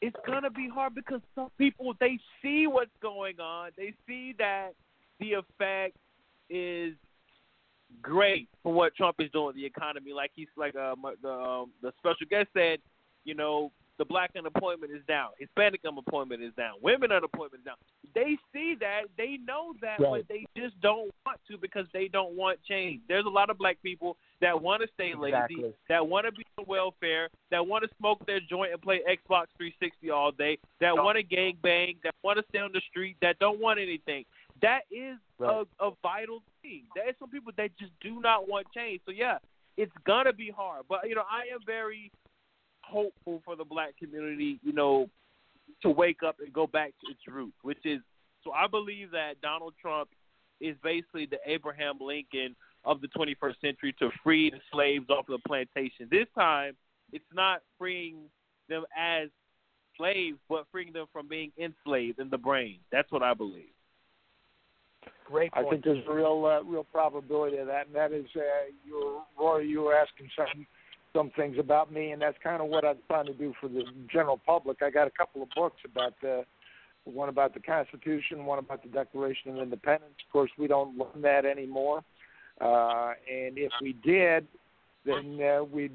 it's gonna be hard because some people they see what's going on, they see that the effect is great for what Trump is doing to the economy. Like he's like the special guest said, the black unemployment is down, Hispanic unemployment is down, women unemployment is down. They see that, they know that, right. But they just don't want to because they don't want change. There's a lot of black people that want to stay lazy, that want to be on welfare, that want to smoke their joint and play Xbox 360 all day, that want to gangbang, that want to stay on the street, that don't want anything. That is a vital thing. There are some people that just do not want change. So, yeah, it's going to be hard. But, I am very hopeful for the black community, to wake up and go back to its roots, which is – so I believe that Donald Trump is basically the Abraham Lincoln of the 21st century to free the slaves off the plantation. This time, it's not freeing them as slaves, but freeing them from being enslaved in the brain. That's what I believe. Great point. I think there's a real probability of that, and that is, Rory, you were asking some things about me, and that's kind of what I'm trying to do for the general public. I got a couple of books about one about the Constitution, one about the Declaration of Independence. Of course, we don't learn that anymore. And if we did, then we'd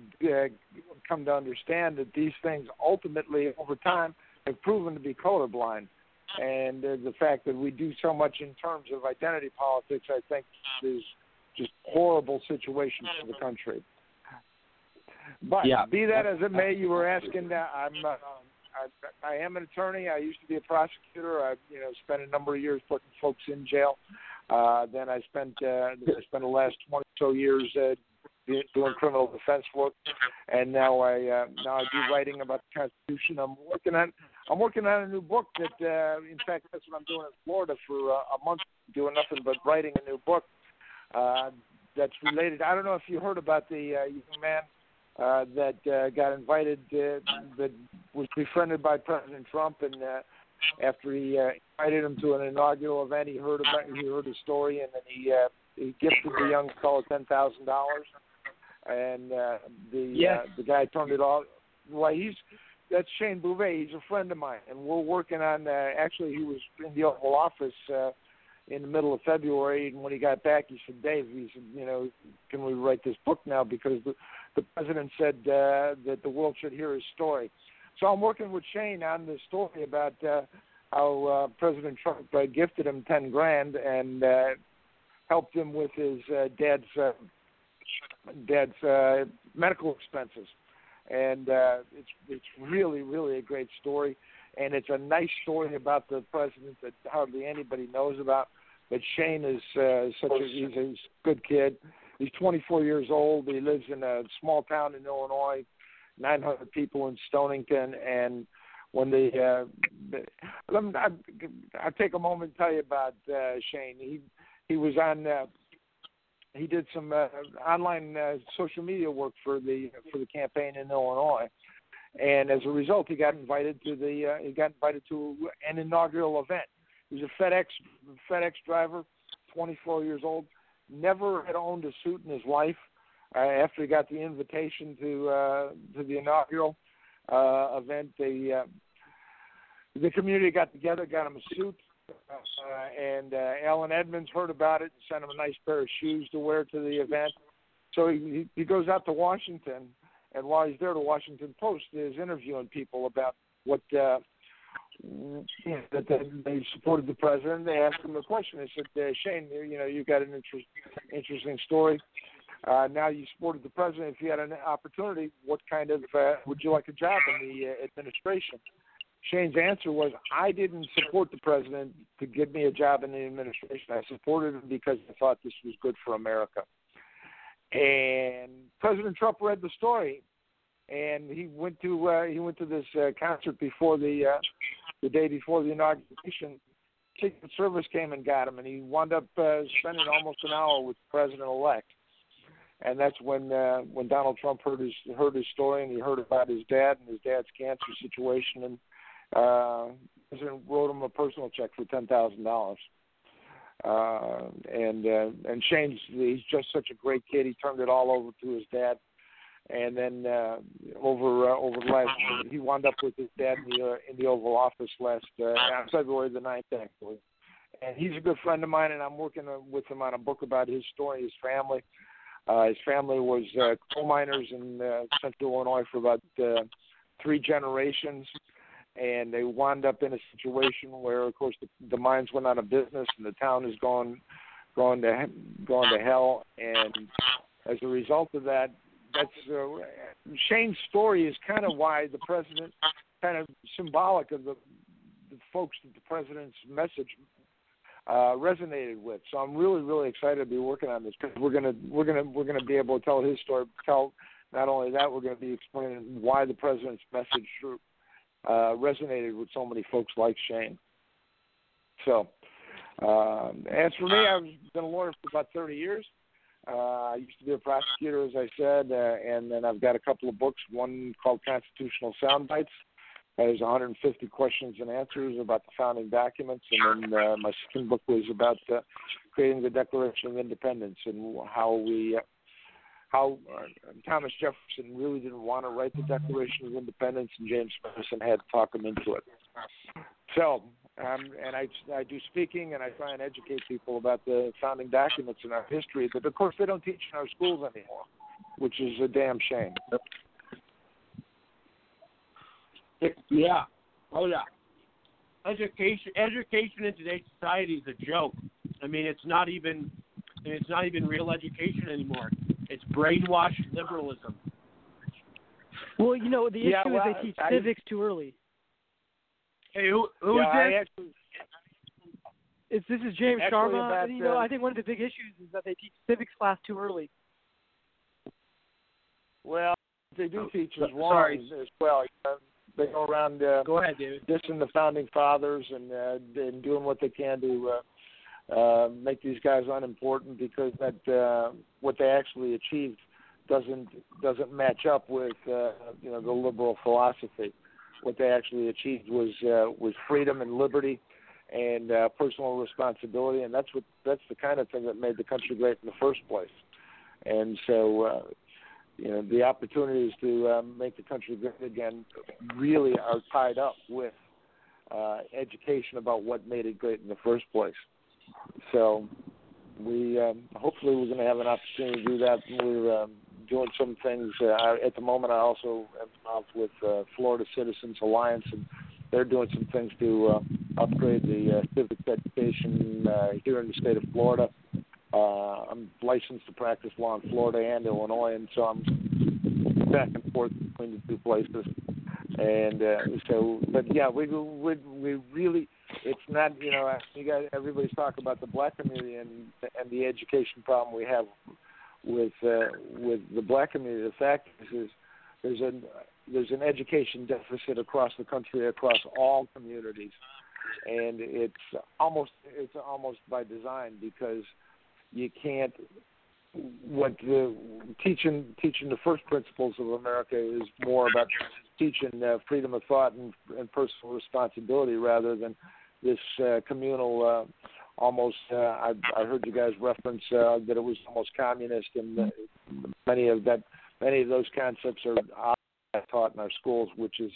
come to understand that these things ultimately, over time, have proven to be colorblind. And the fact that we do so much in terms of identity politics, I think, is just a horrible situation for the country. But be that as it may, you were asking that I am an attorney. I used to be a prosecutor. I, spent a number of years putting folks in jail. Then I spent the last 20 or so years doing criminal defense work, and now I do writing about the Constitution. I'm working on a new book that, in fact, that's what I'm doing in Florida for a month, doing nothing but writing a new book that's related. I don't know if you heard about the young man that got invited, that was befriended by President Trump, and after he invited him to an inaugural event, he heard a story, and then he gifted the young fellow $10,000, and the guy turned it all. Well, that's Shane Bouvet. He's a friend of mine, and we're working on. Actually, he was in the Oval Office in the middle of February, and when he got back, he said, "Dave, can we write this book now? Because the president said that the world should hear his story." So I'm working with Shane on this story about how President Trump gifted him $10,000 and helped him with his dad's medical expenses. And it's really, really a great story. And it's a nice story about the president that hardly anybody knows about. But Shane is he's a good kid. He's 24 years old. He lives in a small town in Illinois, 900 people in Stonington. And when I'll take a moment and tell you about Shane. He was on. He did some online social media work for the campaign in Illinois, and as a result, he got invited to an inaugural event. He was a FedEx driver, 24 years old, never had owned a suit in his life. After he got the invitation to the inaugural event, the community got together, got him a suit. And Alan Edmonds heard about it and sent him a nice pair of shoes to wear to the event. So he goes out to Washington, and while he's there, the Washington Post is interviewing people about what that they supported the president. They asked him a question. They said, "Shane, you've got an interesting story. Now you supported the president. If you had an opportunity, what kind of would you like a job in the administration?" Shane's answer was, "I didn't support the president to give me a job in the administration. I supported him because I thought this was good for America." And President Trump read the story, and he went to this concert before the day before the inauguration. Secret Service came and got him, and he wound up spending almost an hour with the president-elect. And that's when Donald Trump heard his story, and he heard about his dad and his dad's cancer situation, and the president wrote him a personal check for $10,000, and Shane's—he's just such a great kid. He turned it all over to his dad, and then over the last, he wound up with his dad in the Oval Office last February the 9th, actually. And he's a good friend of mine, and I'm working with him on a book about his story, his family. His family was coal miners in Central Illinois for about three generations. And they wound up in a situation where, of course, the mines went out of business, and the town is going to hell. And as a result of that, Shane's story is kind of why the president, kind of symbolic of the folks that the president's message resonated with. So I'm really, really excited to be working on this, because we're gonna be able to tell his story. Not only that, we're going to be explaining why the president's message resonated with so many folks like Shane. So, as for me, I've been a lawyer for about 30 years. I used to be a prosecutor, as I said, and then I've got a couple of books, one called Constitutional Soundbites. There's 150 questions and answers about the founding documents, and then my second book was about creating the Declaration of Independence, and how Thomas Jefferson really didn't want to write the Declaration of Independence, and James Madison had to talk him into it. So And I do speaking, and I try and educate people about the founding documents in our history that, of course, they don't teach in our schools anymore, which is a damn shame. Yeah. Oh, yeah. Education in today's society is a joke. I mean, it's not even real education anymore. It's brainwashed liberalism. Well, you know, the issue is they teach civics too early. Hey, who is this? This is James Sharma. And, I think one of the big issues is that they teach civics class too early. Well, they do teach as well. They go around dissing the founding fathers and doing what they can to make these guys unimportant because that what they actually achieved doesn't match up with the liberal philosophy. What they actually achieved was freedom and liberty and personal responsibility, and that's the kind of thing that made the country great in the first place. And so, the opportunities to make the country great again really are tied up with education about what made it great in the first place. So we hopefully we're going to have an opportunity to do that. We're doing some things. At the moment, I also am involved with Florida Citizens Alliance, and they're doing some things to upgrade the civics education here in the state of Florida. I'm licensed to practice law in Florida and Illinois, and so I'm back and forth between the two places. And we really, it's not, everybody's talking about the black community and the education problem we have with the black community. The fact is there's an education deficit across the country, across all communities, and it's almost by design because you can't. Teaching the first principles of America is more about teaching freedom of thought and personal responsibility rather than this communal. I heard you guys reference that it was almost communist, and many of those concepts are taught in our schools, which is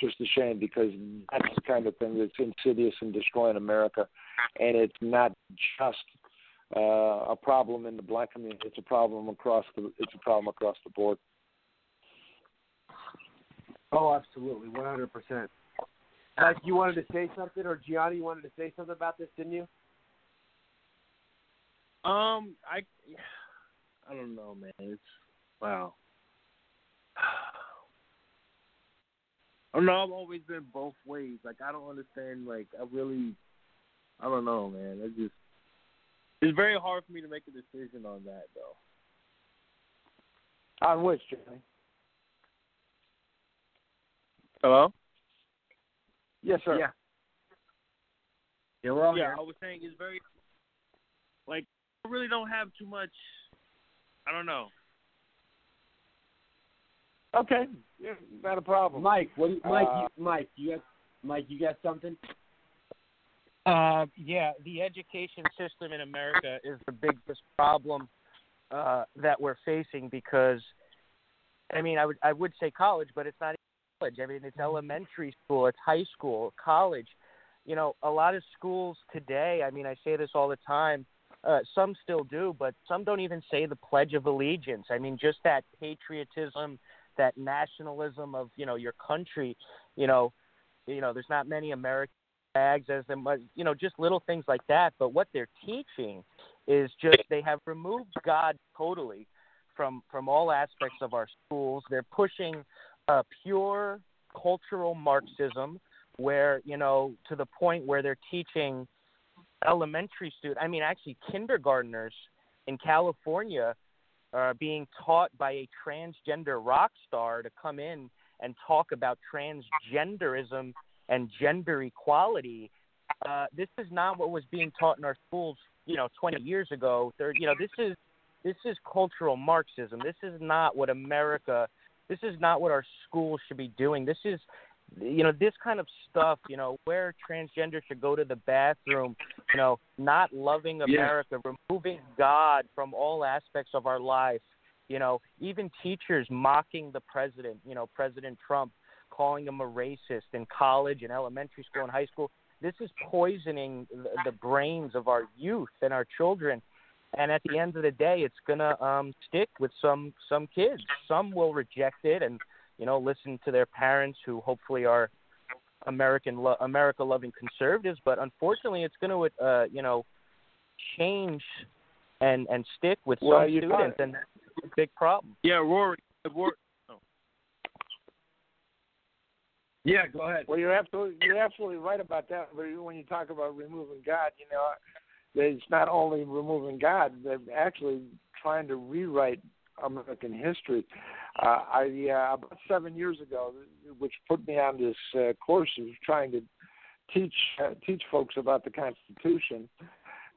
just a shame because that's the kind of thing that's insidious and destroying America, and it's not just. A problem in the black community. It's a problem across the. It's a problem across the board. Oh, absolutely, 100%. Mike, you wanted to say something, or Gianni, you wanted to say something about this, didn't you? I don't know, man. It's wow. I don't know. I've always been both ways. Like I don't understand. Like I don't know, man. It's very hard for me to make a decision on that, though. On which, Jimmy? Hello? Yes, sir. Yeah. You're all here. I was saying it's very, like, I really don't have too much, I don't know. Okay. Yeah, not a problem. Mike, you got something? The education system in America is the biggest problem that we're facing because, I would say college, but it's not college. I mean, it's elementary school, it's high school, college. You know, a lot of schools today, I mean, I say this all the time, some still do, but some don't even say the Pledge of Allegiance. I mean, just that patriotism, that nationalism of, your country, there's not many Americans. Bags as them, just little things like that. But what they're teaching is just they have removed God totally from all aspects of our schools. They're pushing pure cultural Marxism, where to the point where they're teaching elementary students. I mean, actually, kindergartners in California are being taught by a transgender rock star to come in and talk about transgenderism. And gender equality. This is not what was being taught in our schools, 20 years ago. This is cultural Marxism. This is not what America. This is not what our schools should be doing. This is, this kind of stuff. Where transgender should go to the bathroom. Not loving America, removing God from all aspects of our life. Even teachers mocking the president. President Trump. Calling him a racist in college and elementary school and high school. This is poisoning the brains of our youth and our children. And at the end of the day, it's going to stick with some kids. Some will reject it and, you know, listen to their parents who hopefully are America-loving conservatives. But unfortunately, it's going to, change and stick with some students. And that's a big problem. Yeah, Rory. Yeah, go ahead. Well, you're absolutely right about that. But when you talk about removing God, you know, it's not only removing God, they're actually trying to rewrite American history. About 7 years ago, which put me on this course of trying to teach folks about the Constitution,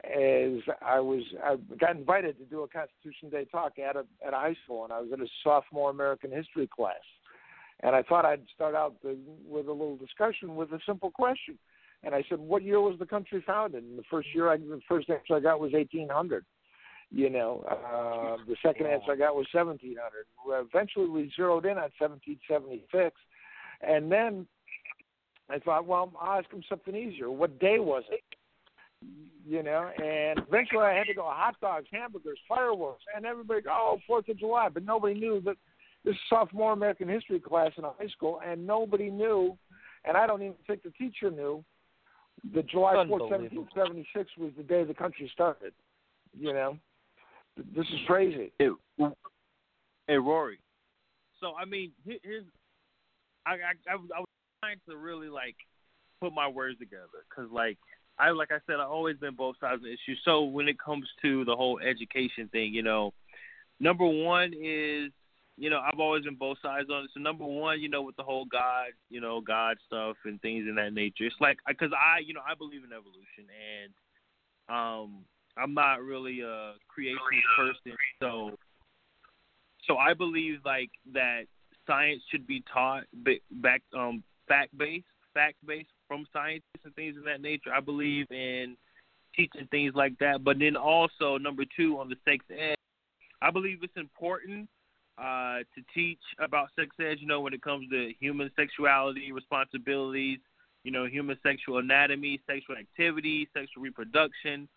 as I got invited to do a Constitution Day talk at a high school, and I was in a sophomore American history class. And I thought I'd start out with a little discussion with a simple question. And I said, what year was the country founded? And the first answer I got was 1800. The second answer I got was 1700. Eventually, we zeroed in on 1776. And then I thought, well, I'll ask them something easier. What day was it? And eventually I had to go hot dogs, hamburgers, fireworks, and everybody go, 4th of July. But nobody knew that. This is a sophomore American history class in a high school, and nobody knew, and I don't even think the teacher knew, that July 4th, 1776 was the day the country started. This is crazy. Hey, Rory. So, I was trying to really, put my words together because, I said, I've always been both sides of the issue. So when it comes to the whole education thing, number one is, I've always been both sides on it. So, number one, with the whole God, God stuff and things in that nature, it's because I believe in evolution, and I'm not really a creationist person. So I believe, that science should be taught fact-based from scientists and things of that nature. I believe in teaching things like that. But then also, number two, on the sex ed, I believe it's important to teach about sex ed, when it comes to human sexuality, responsibilities, human sexual anatomy, sexual activity, sexual reproduction,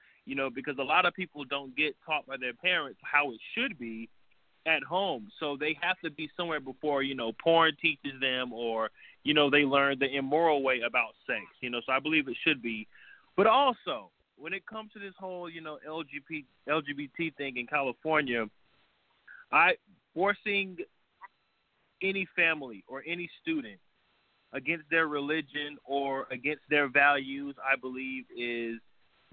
because a lot of people don't get taught by their parents how it should be at home. So they have to be somewhere before, porn teaches them or, they learn the immoral way about sex, so I believe it should be. But also, when it comes to this whole, LGBT thing in California, forcing any family or any student against their religion or against their values, I believe, is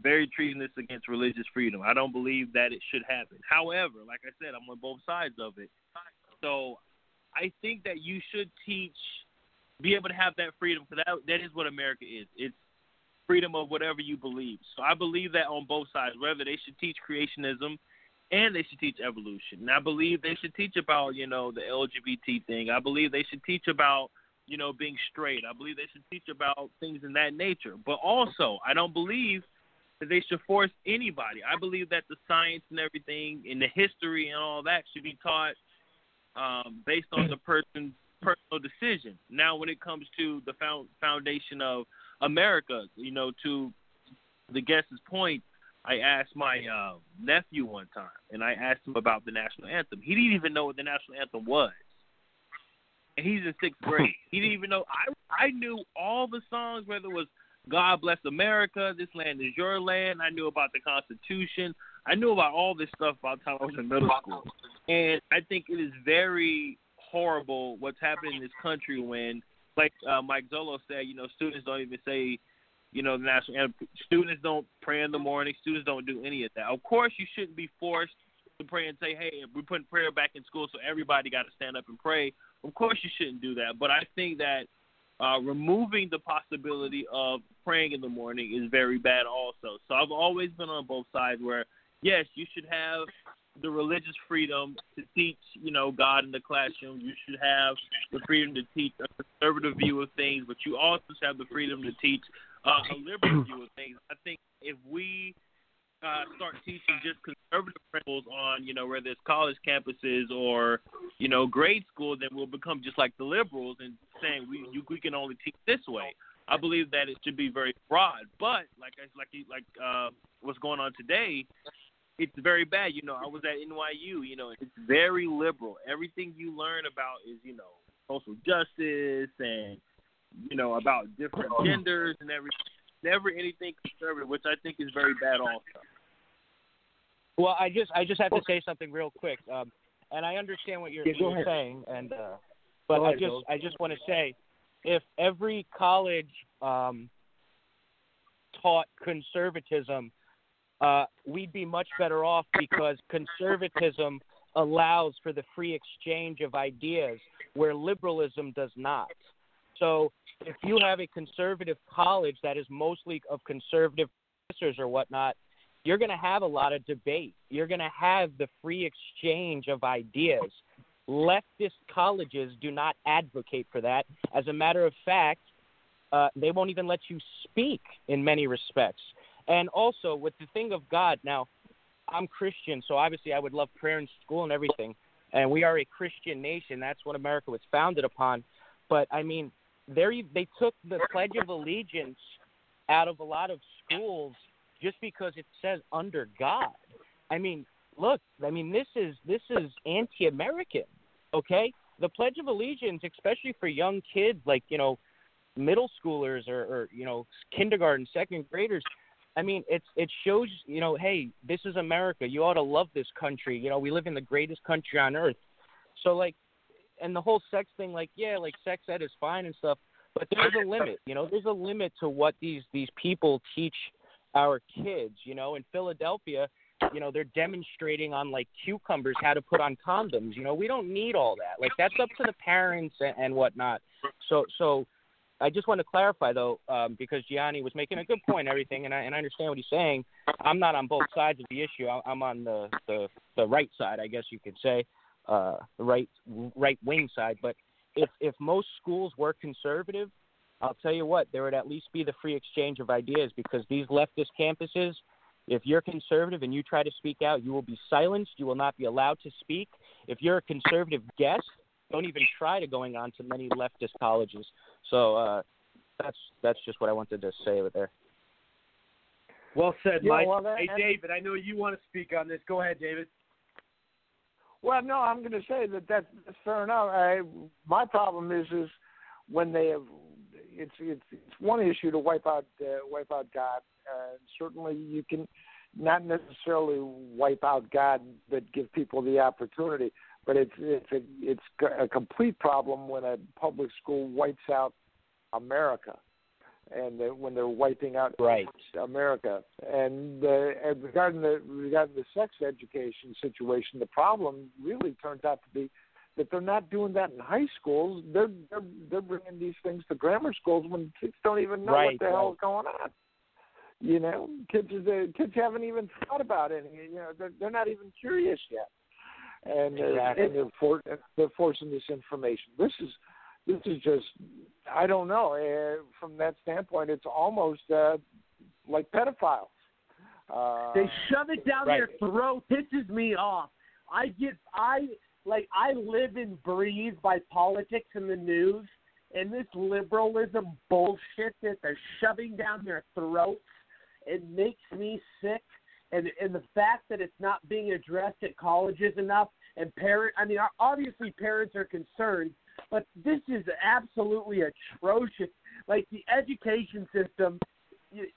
very treasonous against religious freedom. I don't believe that it should happen. However, like I said, I'm on both sides of it. So I think that you should be able to have that freedom, because that is what America is. It's freedom of whatever you believe. So I believe that on both sides, whether they should teach creationism and they should teach evolution. And I believe they should teach about, the LGBT thing. I believe they should teach about, being straight. I believe they should teach about things in that nature. But also, I don't believe that they should force anybody. I believe that the science and everything and the history and all that should be taught based on the person's personal decision. Now, when it comes to the foundation of America, to the guest's point, I asked my nephew one time, and I asked him about the national anthem. He didn't even know what the national anthem was. And he's in sixth grade. He didn't even know. I knew all the songs, whether it was God Bless America, This Land Is Your Land. I knew about the Constitution. I knew about all this stuff by the time I was in middle school. And I think it is very horrible what's happening in this country when, Mike Zollo said, students don't even say, the national anthem. Students don't pray in the morning. Students don't do any of that. Of course, you shouldn't be forced to pray and say, hey, we're putting prayer back in school, so everybody got to stand up and pray. Of course, you shouldn't do that. But I think that removing the possibility of praying in the morning is very bad also. So I've always been on both sides where, yes, you should have the religious freedom to teach, God in the classroom. You should have the freedom to teach a conservative view of things, but you also should have the freedom to teach a liberal view of things. I think if we start teaching just conservative principles on, whether it's college campuses or, grade school, then we'll become just like the liberals and saying we can only teach this way. I believe that it should be very broad. But like what's going on today, it's very bad. You know, I was at NYU. You know, it's very liberal. Everything you learn about is, you know, social justice and, you know, about different genders and everything. Never anything conservative, which I think is very bad also. Well, I just have to say something real quick. And I understand what you're saying, and but ahead, I just want to say, if every college taught conservatism, we'd be much better off, because conservatism allows for the free exchange of ideas where liberalism does not. So if you have a conservative college that is mostly of conservative professors or whatnot, you're going to have a lot of debate. You're going to have the free exchange of ideas. Leftist colleges do not advocate for that. As a matter of fact, they won't even let you speak in many respects. And also, with the thing of God, now, I'm Christian, so obviously I would love prayer in school and everything. And we are a Christian nation. That's what America was founded upon. But, I mean, they took the Pledge of Allegiance out of a lot of schools just because it says under God. I mean, look, I mean, this is anti-American, okay? The Pledge of Allegiance, especially for young kids, like, you know, middle schoolers or you know, kindergarten, second graders, I mean, it shows, you know, hey, this is America. You ought to love this country. You know, we live in the greatest country on earth. So, like, and the whole sex thing, like, yeah, like, sex ed is fine and stuff, but there's a limit, you know? There's a limit to what these people teach our kids. You know, in Philadelphia, you know, they're demonstrating on, like, cucumbers how to put on condoms. You know, we don't need all that. Like, that's up to the parents and whatnot. So I just want to clarify, though, because Gianni was making a good point and everything, and I understand what he's saying. I'm not on both sides of the issue. I'm on the right side, I guess you could say, the right-wing side. But if most schools were conservative, I'll tell you what, there would at least be the free exchange of ideas, because these leftist campuses, if you're conservative and you try to speak out, you will be silenced. You will not be allowed to speak. If you're a conservative guest, don't even try to going on to many leftist colleges. So that's just what I wanted to say over there. Well said, Mike. Yeah, well, hey, David, I know you want to speak on this. Go ahead, David. Well, no, I'm going to say that's fair enough. My problem is when they have. It's one issue to wipe out God. Certainly, you can not necessarily wipe out God, but give people the opportunity. But it's a complete problem when a public school wipes out America, and when they're wiping out America. And regarding the sex education situation, the problem really turns out to be that they're not doing that in high schools. They're bringing these things to grammar schools when kids don't even know what the hell is going on. You know, kids haven't even thought about it. You know, they're not even curious yet, and they're forcing this information. This is just, I don't know. From that standpoint, it's almost like pedophiles. They shove it down their throat. Pisses me off. I live and breathe by politics and the news, and this liberalism bullshit that they're shoving down their throats, it makes me sick. And the fact that it's not being addressed at colleges enough, and obviously parents are concerned, but this is absolutely atrocious. Like, the education system,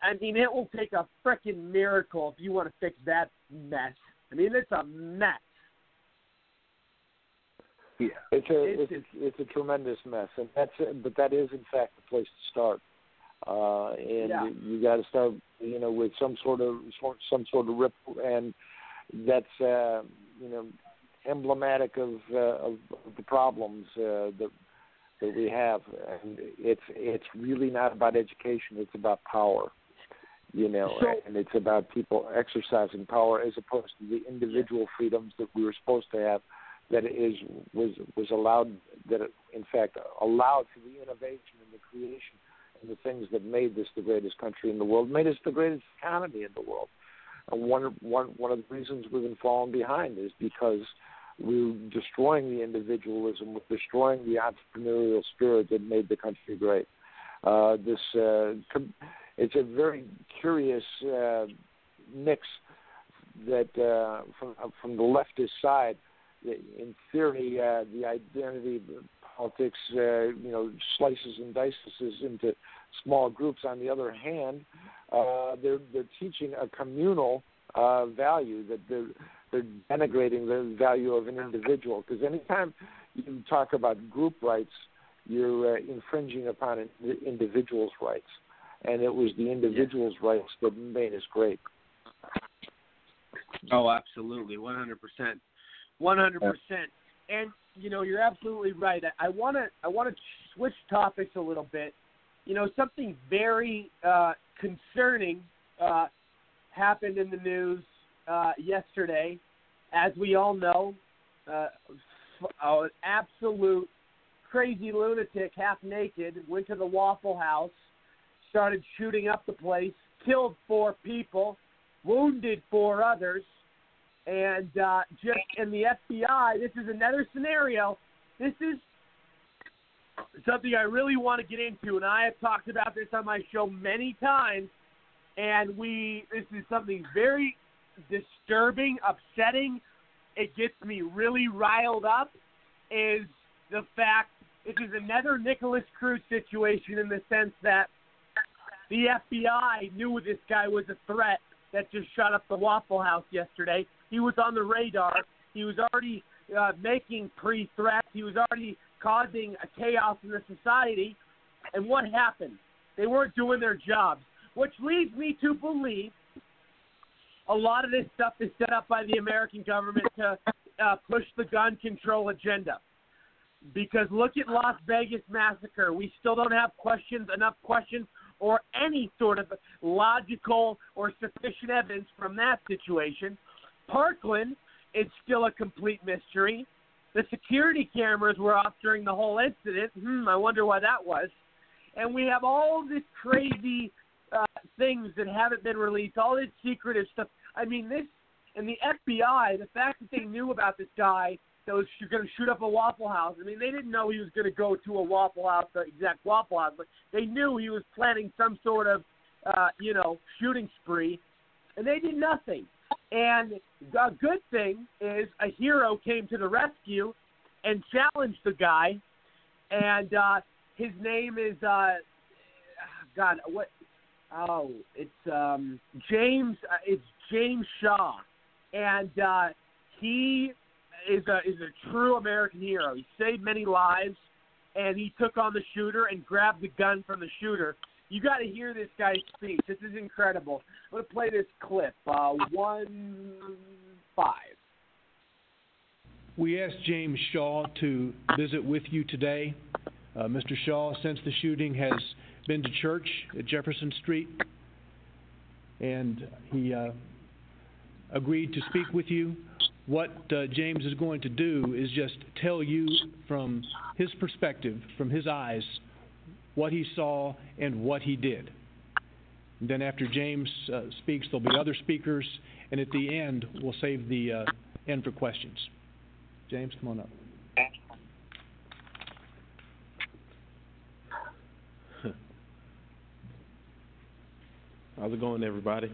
I mean, it will take a freaking miracle if you want to fix that mess. I mean, it's a mess. Yeah, it's a tremendous mess, and that is in fact the place to start. You got to start, you know, with some sort of ripple, and that's you know, emblematic of the problems that we have. And it's really not about education; it's about power, you know, and it's about people exercising power as opposed to the individual freedoms that we were supposed to have. That allowed for the innovation and the creation and the things that made this the greatest country in the world, made us the greatest economy in the world. And one of the reasons we've been falling behind is because we're destroying the individualism, we're destroying the entrepreneurial spirit that made the country great. It's a very curious mix that from the leftist side. In theory, the identity politics, slices and dices into small groups. On the other hand, they're teaching a communal value that they're denigrating the value of an individual. Because anytime you talk about group rights, you're infringing upon the individual's rights. And it was the individual's rights that made us great. Oh, absolutely. 100%. 100%. And, you're absolutely right. I want to switch topics a little bit. Something very concerning happened in the news yesterday. As we all know, an absolute crazy lunatic, half naked, went to the Waffle House, started shooting up the place, killed 4 people, wounded 4 others. And just in the FBI, this is another scenario. This is something I really want to get into, and I have talked about this on my show many times. And this is something very disturbing, upsetting. It gets me really riled up. Is the fact this is another Nicholas Cruz situation in the sense that the FBI knew this guy was a threat that just shot up the Waffle House yesterday. He was on the radar. He was already making pre-threats. He was already causing a chaos in the society. And what happened? They weren't doing their jobs, which leads me to believe a lot of this stuff is set up by the American government to push the gun control agenda. Because look at Las Vegas massacre. We still don't have enough questions, or any sort of logical or sufficient evidence from that situation. Parkland is still a complete mystery. The security cameras were off during the whole incident. I wonder why that was. And we have all these crazy things that haven't been released, all this secretive stuff. I mean, this and the FBI, the fact that they knew about this guy that was going to shoot up a Waffle House. I mean, they didn't know he was going to go to a Waffle House, the exact Waffle House, but they knew he was planning some sort of, shooting spree. And they did nothing. And the good thing is a hero came to the rescue and challenged the guy. And his name is, it's James Shaw. And he is a true American hero. He saved many lives, and he took on the shooter and grabbed the gun from the shooter. You got to hear this guy's speech. This is incredible. I'm going to play this clip, 1-5. We asked James Shaw to visit with you today. Mr. Shaw, since the shooting, has been to church at Jefferson Street, and he agreed to speak with you. What James is going to do is just tell you from his perspective, from his eyes, what he saw, and what he did. And then after James speaks, there'll be other speakers, and at the end, we'll save the end for questions. James, come on up. How's it going, everybody?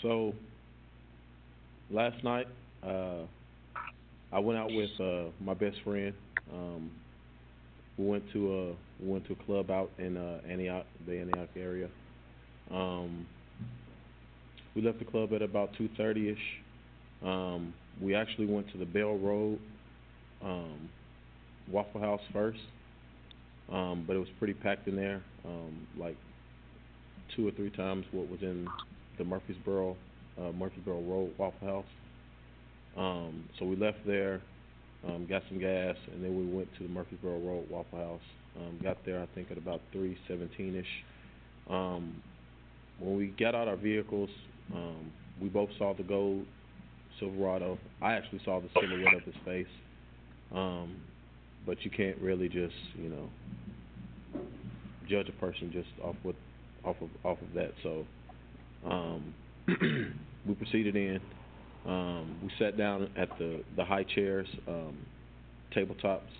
So, last night, I went out with my best friend. We went to a club out in Antioch, the Antioch area. We left the club at about 2:30ish. We actually went to the Bell Road Waffle House first, but it was pretty packed in there, like 2 or 3 times what was in the Murfreesboro Road Waffle House. So we left there. Got some gas, and then we went to the Murfreesboro Road Waffle House. Got there, I think, at about 3:17ish. When we got out our vehicles, we both saw the gold Silverado. I actually saw the silhouette of his face, but you can't really just, judge a person just off of that. So we proceeded in. We sat down at the high chairs, tabletops,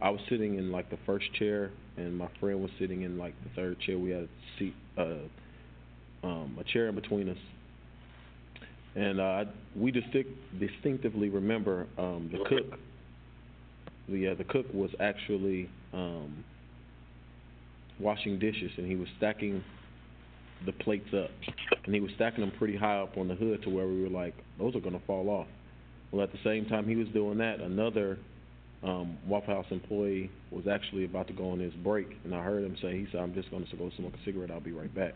I was sitting in like the first chair, and my friend was sitting in like the third chair. We had a seat, a chair in between us, and we distinctively remember the cook. The cook was actually washing dishes, and he was stacking the plates up, and he was stacking them pretty high up on the hood to where we were like, those are going to fall off. Well, at the same time he was doing that, another Waffle House employee was actually about to go on his break, and I heard him say, he said, I'm just going to go smoke a cigarette, I'll be right back.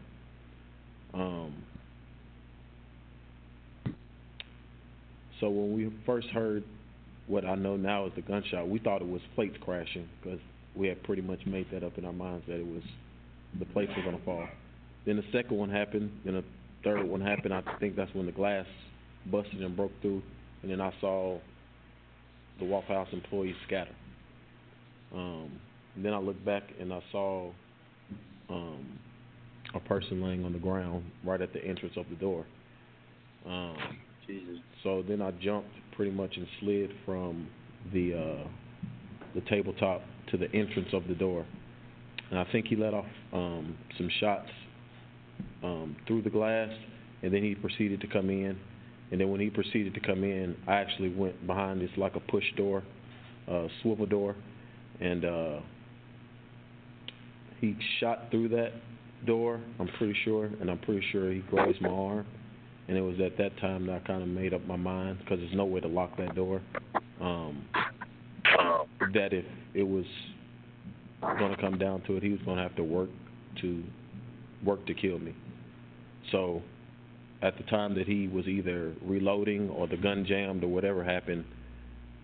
So when we first heard what I know now is the gunshot, we thought it was plates crashing, because we had pretty much made that up in our minds that it was the plates were going to fall. Then the second one happened, then the third one happened. I think that's when the glass busted and broke through, and then I saw the Waffle House employees scatter. And then I looked back and I saw a person laying on the ground right at the entrance of the door. Jesus. So then I jumped pretty much and slid from the tabletop to the entrance of the door. And I think he let off some shots through the glass, and then he proceeded to come in. And then when he proceeded to come in, I actually went behind this like a push door, swivel door, and he shot through that door, I'm pretty sure, and I'm pretty sure he grazed my arm. And it was at that time that I kind of made up my mind, because there's no way to lock that door, that if it was going to come down to it, he was going to have to work to kill me. So at the time that he was either reloading or the gun jammed or whatever happened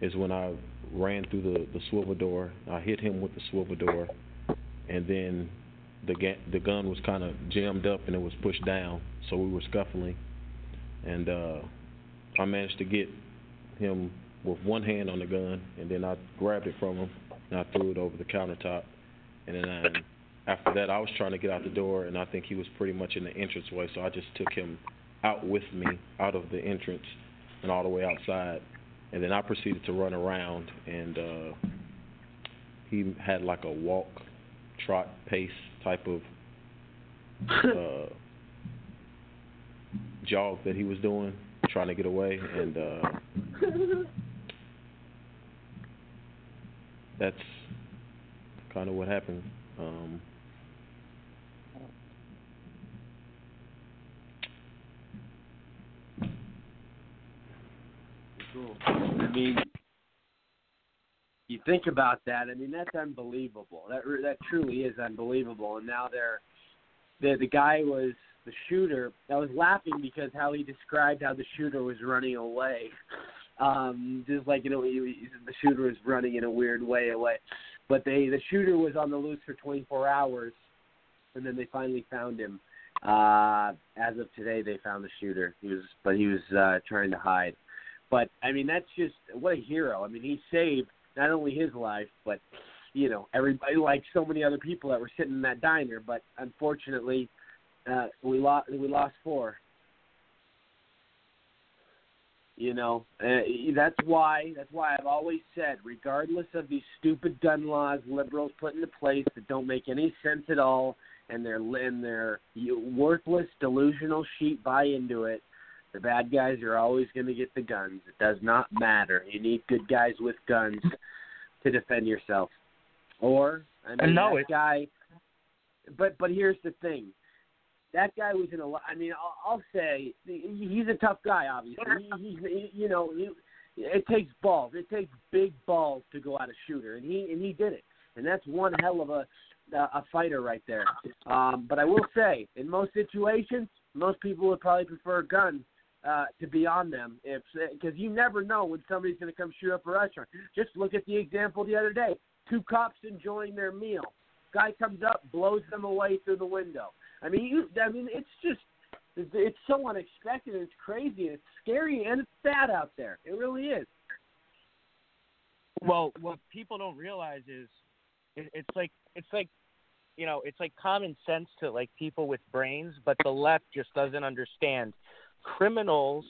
is when I ran through the swivel door. I hit him with the swivel door, and then the gun was kind of jammed up and it was pushed down, so we were scuffling, and I managed to get him with one hand on the gun, and then I grabbed it from him and I threw it over the countertop, and then after that I was trying to get out the door, and I think he was pretty much in the entranceway, so I just took him out with me out of the entrance and all the way outside, and then I proceeded to run around, and he had like a walk, trot, pace type of jog that he was doing, trying to get away, and that's kind of what happened. Cool. I mean, you think about that. I mean, that's unbelievable. That truly is unbelievable. And now the guy was the shooter. I was laughing because how he described how the shooter was running away, just like, you know, the shooter was running in a weird way away. But the shooter was on the loose for 24 hours, and then they finally found him. As of today, they found the shooter. He was trying to hide. But, I mean, that's just, what a hero. I mean, he saved not only his life, but, you know, everybody, like so many other people that were sitting in that diner. But, unfortunately, we lost four. You know, that's why I've always said, regardless of these stupid gun laws liberals put into place that don't make any sense at all, and their worthless, delusional sheep buy into it, the bad guys are always going to get the guns. It does not matter. You need good guys with guns to defend yourself. Or, I mean, that guy. But here's the thing. That guy was in a lot. I mean, I'll say he's a tough guy. Obviously, it takes balls. It takes big balls to go out a shooter, and he did it. And that's one hell of a fighter right there. But I will say, in most situations, most people would probably prefer a gun to be on them, because you never know when somebody's going to come shoot up a restaurant. Just look at the example the other day: two cops enjoying their meal. Guy comes up, blows them away through the window. I mean, it's just, it's so unexpected, and it's crazy, and it's scary, and it's bad out there. It really is. Well, what people don't realize is, it's like common sense to like people with brains, but the left just doesn't understand. Criminals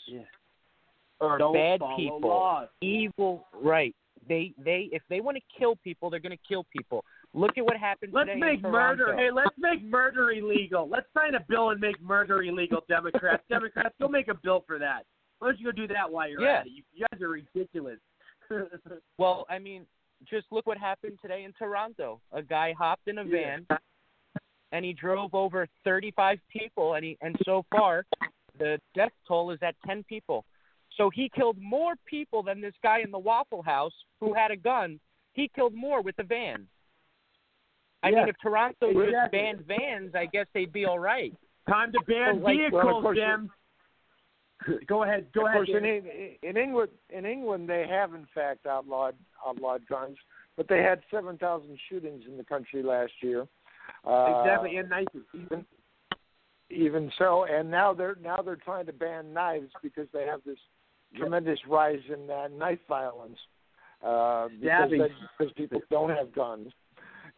or bad people, evil, right? They if they want to kill people, they're going to kill people. Look at what happened today in Toronto. Let's make murder illegal. Let's sign a bill and make murder illegal, Democrats. Democrats, go make a bill for that. Why don't you go do that while you're at it? You guys are ridiculous. Well, I mean, just look what happened today in Toronto. A guy hopped in a van, and he drove over 35 people, and so far the death toll is at 10 people. So he killed more people than this guy in the Waffle House who had a gun. He killed more with a van. I mean, if Toronto just banned vans, I guess they'd be all right. Time to ban vehicles, Jim. Go ahead. Of course, in England, they have in fact outlawed guns, but they had 7,000 shootings in the country last year. Exactly, and knives. Even so, and now they're trying to ban knives because they have this tremendous rise in knife violence because people don't have guns,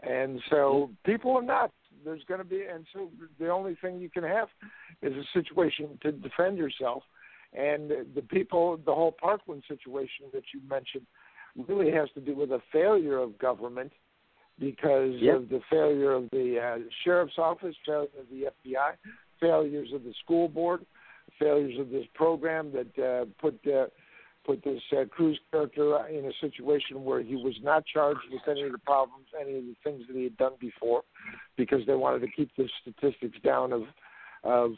and so people are not. There's going to be, and so the only thing you can have is a situation to defend yourself. And the people, the whole Parkland situation that you mentioned, really has to do with a failure of government because of the failure of the sheriff's office, failure of the FBI, failures of the school board, failures of this program that put this Cruz character in a situation where he was not charged with any of the problems, any of the things that he had done before, because they wanted to keep the statistics down of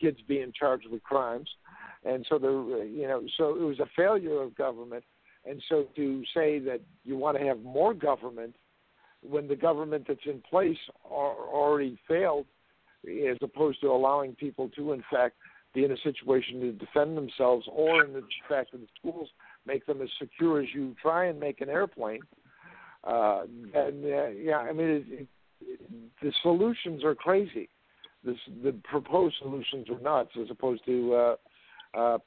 kids being charged with crimes, and so so it was a failure of government, and so to say that you want to have more government when the government that's in place already failed, as opposed to allowing people to, in fact, be in a situation to defend themselves, or in the fact that the schools make them as secure as you try and make an airplane. The solutions are crazy. The proposed solutions are nuts as opposed to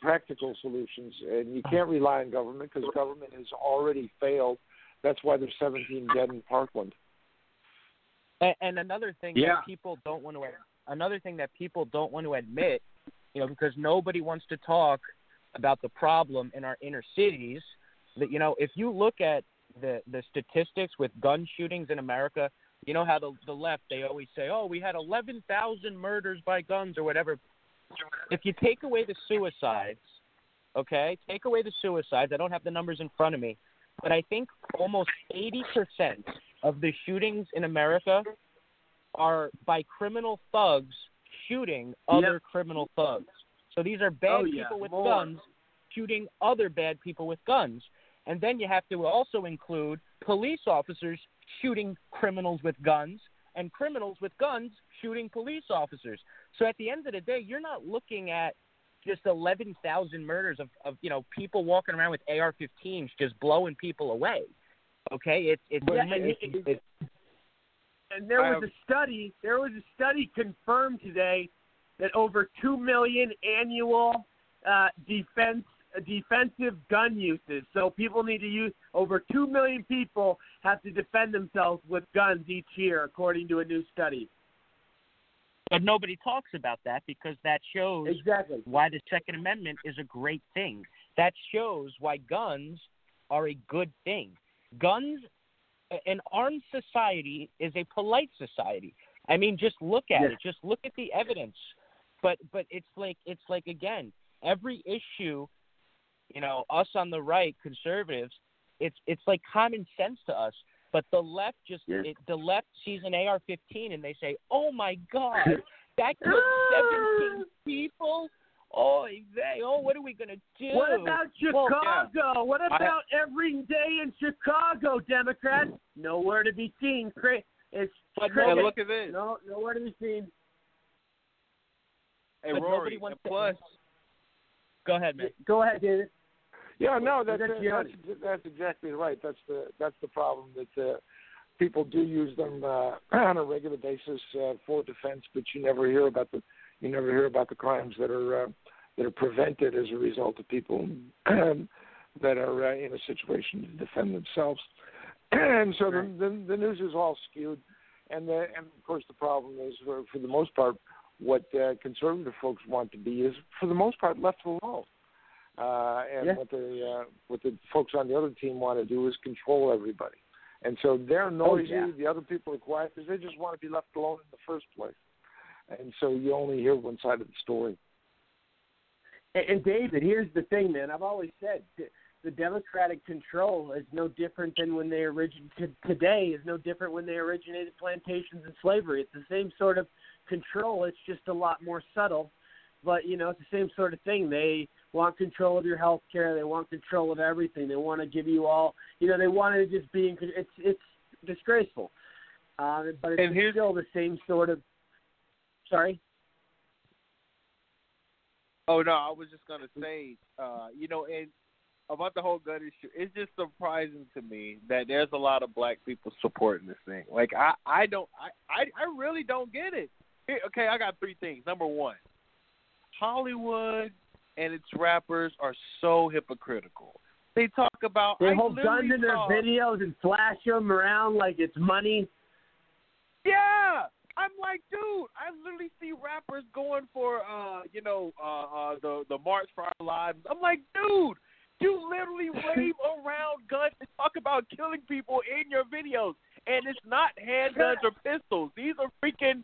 practical solutions. And you can't rely on government because government has already failed. That's why there's 17 dead in Parkland. And another thing that people don't want to admit. You know, because nobody wants to talk about the problem in our inner cities. That, you know, if you look at the statistics with gun shootings in America, you know how the left, they always say, oh, we had 11,000 murders by guns or whatever. If you take away the suicides, I don't have the numbers in front of me, but I think almost 80% of the shootings in America are by criminal thugs shooting other criminal thugs. So these are bad people with guns shooting other bad people with guns. And then you have to also include police officers shooting criminals with guns and criminals with guns shooting police officers. So at the end of the day, you're not looking at just 11,000 murders of people walking around with AR-15s just blowing people away. Okay? And there was a study confirmed today that over 2 million annual defensive gun uses. So people need to use, over 2 million people have to defend themselves with guns each year, according to a new study. But nobody talks about that because that shows why the Second Amendment is a great thing. That shows why guns are a good thing. An armed society is a polite society. I mean, just look at it. Just look at the evidence. But it's like again, every issue, you know, us on the right, conservatives, it's like common sense to us. But the left the left sees an AR-15 and they say, "Oh my God, that killed 17 people." What are we going to do? What about Chicago? What about every day in Chicago, Democrats? Nowhere to be seen. Look at this. No, nowhere to be seen. Hey, but Rory, and plus... Go ahead, man. Go ahead, David. Yeah, no, that's exactly right. That's the problem, that people do use them on a regular basis for defense, but you never hear about the crimes that are prevented as a result of people that are in a situation to defend themselves. And so the news is all skewed. And of course, the problem is, for the most part, what conservative folks want to be is, for the most part, left alone. What the folks on the other team want to do is control everybody. And so they're noisy, the other people are quiet, because they just want to be left alone in the first place. And so you only hear one side of the story. And David, here's the thing, man. I've always said the Democratic control is no different than when they originated today, is no different when they originated plantations and slavery. It's the same sort of control. It's just a lot more subtle. But, you know, it's the same sort of thing. They want control of your health care. They want control of everything. They want to give you all, you know, they want to just be in control. It's disgraceful. But it's still the same sort of, sorry? Oh, no, I was just going to say, you know, and about the whole gun issue, it's just surprising to me that there's a lot of black people supporting this thing. Like, I really don't get it. Okay, I got three things. Number one, Hollywood and its rappers are so hypocritical. They talk about... They hold guns in their videos and flash them around like it's money. Yeah! I'm like, dude, I literally see rappers going for, the March for Our Lives. I'm like, dude, you literally wave around guns and talk about killing people in your videos. And it's not handguns or pistols. These are freaking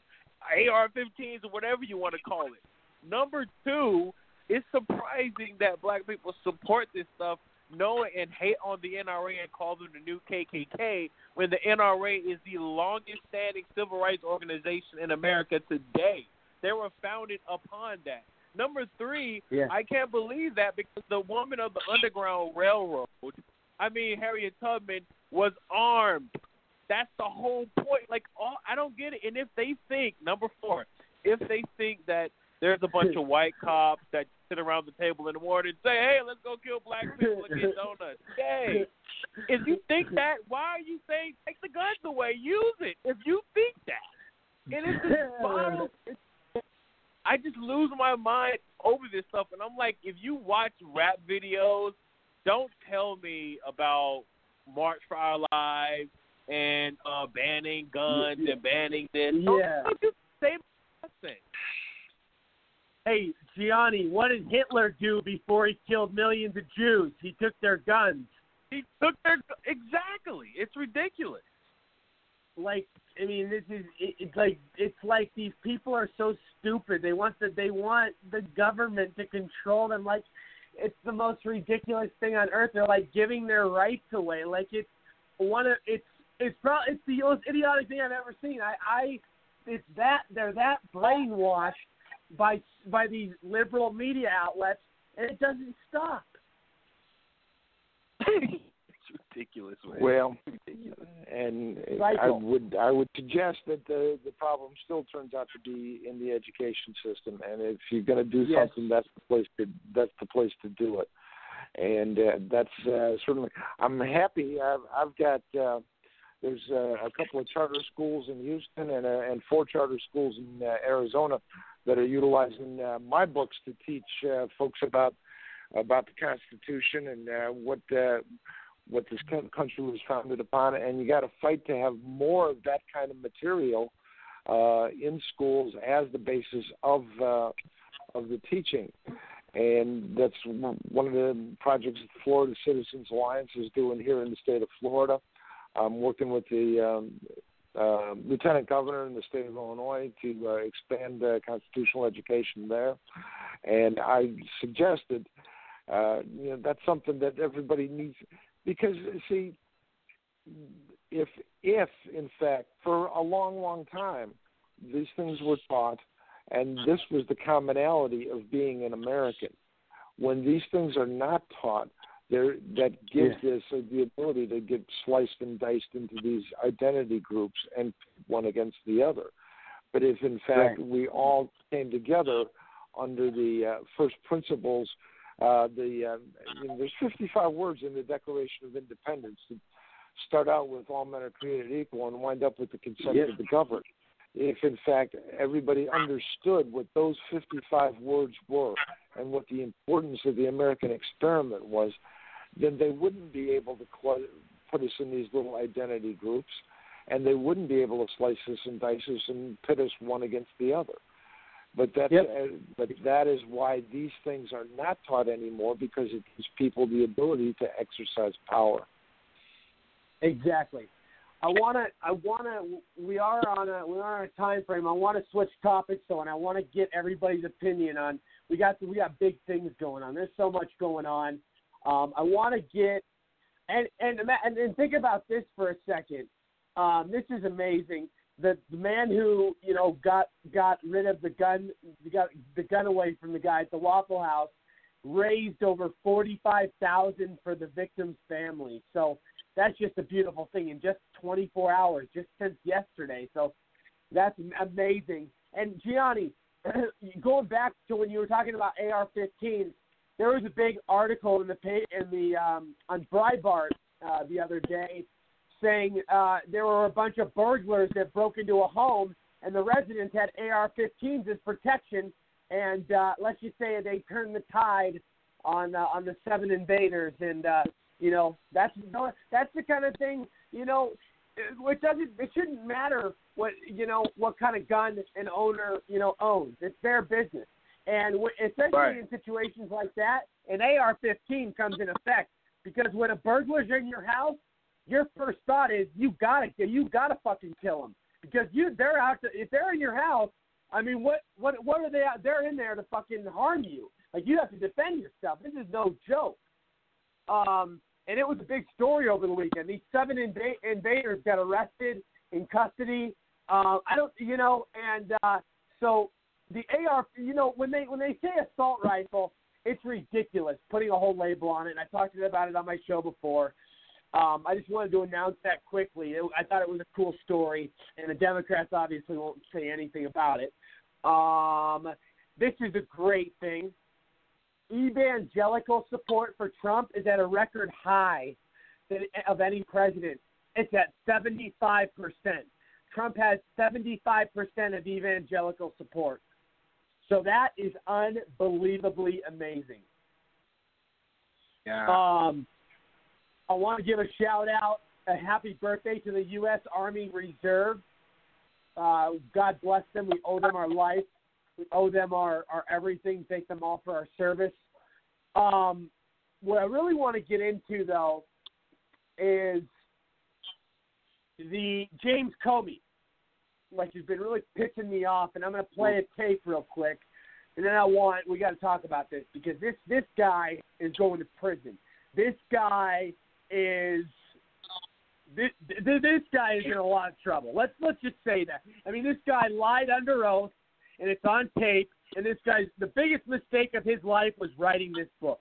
AR-15s or whatever you want to call it. Number two, it's surprising that black people support this stuff, know it, and hate on the NRA and call them the new KKK when the NRA is the longest-standing civil rights organization in America today. They were founded upon that. Number three, I can't believe that because the woman of the Underground Railroad, I mean, Harriet Tubman, was armed. That's the whole point. Like, I don't get it. And if they think, number four, if they think that there's a bunch of white cops that sit around the table in the morning and say, hey, let's go kill black people and get donuts. Hey, if you think that, why are you saying take the guns away? Use it if you think that. And it's just bottles. I just lose my mind over this stuff. And I'm like, if you watch rap videos, don't tell me about March for Our Lives and banning guns and banning this. Don't just say nonsense. Hey, Gianni, what did Hitler do before he killed millions of Jews? He took their guns. Exactly. It's ridiculous. Like, I mean, it's like these people are so stupid. They want the government to control them. Like, it's the most ridiculous thing on earth. They're like giving their rights away. Like, it's the most idiotic thing I've ever seen. They're that brainwashed by these liberal media outlets, and it doesn't stop. It's ridiculous, man. Well, and I would suggest that the problem still turns out to be in the education system, and if you're going to do something, that's the place to do it. And that's certainly. I'm happy. I've got. There's a couple of charter schools in Houston and four charter schools in Arizona that are utilizing my books to teach folks about the Constitution and what this country was founded upon. And you got to fight to have more of that kind of material in schools as the basis of the teaching. And that's one of the projects the Florida Citizens Alliance is doing here in the state of Florida. I'm working with the lieutenant governor in the state of Illinois to expand constitutional education there. And I suggested, that's something that everybody needs. Because, see, if in fact, for a long, long time, these things were taught, and this was the commonality of being an American, when these things are not taught, that gives us the ability to get sliced and diced into these identity groups and one against the other. But if, in fact, we all came together under the first principles, there's 55 words in the Declaration of Independence that start out with all men are created equal and wind up with the consent of the governed. If, in fact, everybody understood what those 55 words were and what the importance of the American experiment was, then they wouldn't be able to put us in these little identity groups, and they wouldn't be able to slice us and dice us and pit us one against the other. But that, but that is why these things are not taught anymore, because it gives people the ability to exercise power. Exactly. We are on a time frame. I want to switch topics though, and I want to get everybody's opinion on. We got big things going on. There's so much going on. I want to get and think about this for a second. This is amazing. The man who, you know, got rid of the gun, got the gun away from the guy at the Waffle House, raised over $45,000 for the victim's family. So that's just a beautiful thing in just 24 hours, just since yesterday. So that's amazing. And Gianni, going back to when you were talking about AR-15, there was a big article on Breitbart the other day, saying there were a bunch of burglars that broke into a home, and the residents had AR-15s as protection, and let's just say they turned the tide on the seven invaders, and you know, that's the kind of thing, you know, it shouldn't matter what kind of gun an owner owns. It's their business, and especially in situations like that, an AR-15 comes in effect, because when a burglar's in your house, your first thought is you gotta fucking kill them, because they're out to, if they're in your house, I mean, what are they out? They're in there to fucking harm you. Like, you have to defend yourself. This is no joke. And it was a big story over the weekend. These seven invaders got arrested, in custody. So the AR, when they say assault rifle, it's ridiculous putting a whole label on it. And I talked to them about it on my show before. I just wanted to announce that quickly. I thought it was a cool story, and the Democrats obviously won't say anything about it. This is a great thing. Evangelical support for Trump is at a record high of any president. It's at 75%. Trump has 75% of evangelical support. So that is unbelievably amazing. Yeah. I want to give a shout-out, a happy birthday to the U.S. Army Reserve. God bless them. We owe them our life. We owe them our everything. Thank them all for our service. What I really want to get into, though, is the James Comey. Like, he's been really pissing me off, and I'm going to play a tape real quick, and then we got to talk about this, because this guy is going to prison. This guy is this guy is in a lot of trouble. Let's just say that. I mean, this guy lied under oath, and it's on tape. And the biggest mistake of his life was writing this book.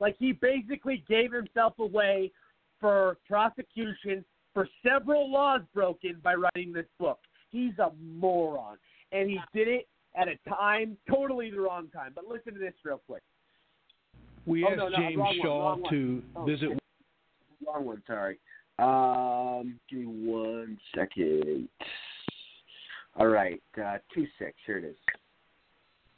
Like, he basically gave himself away for prosecution for several laws broken by writing this book. He's a moron, and he did it at a time, totally the wrong time. But listen to this real quick. We asked James Shaw to visit. Wrong one, sorry. Give me 1 second. All right, 2-6. Here it is.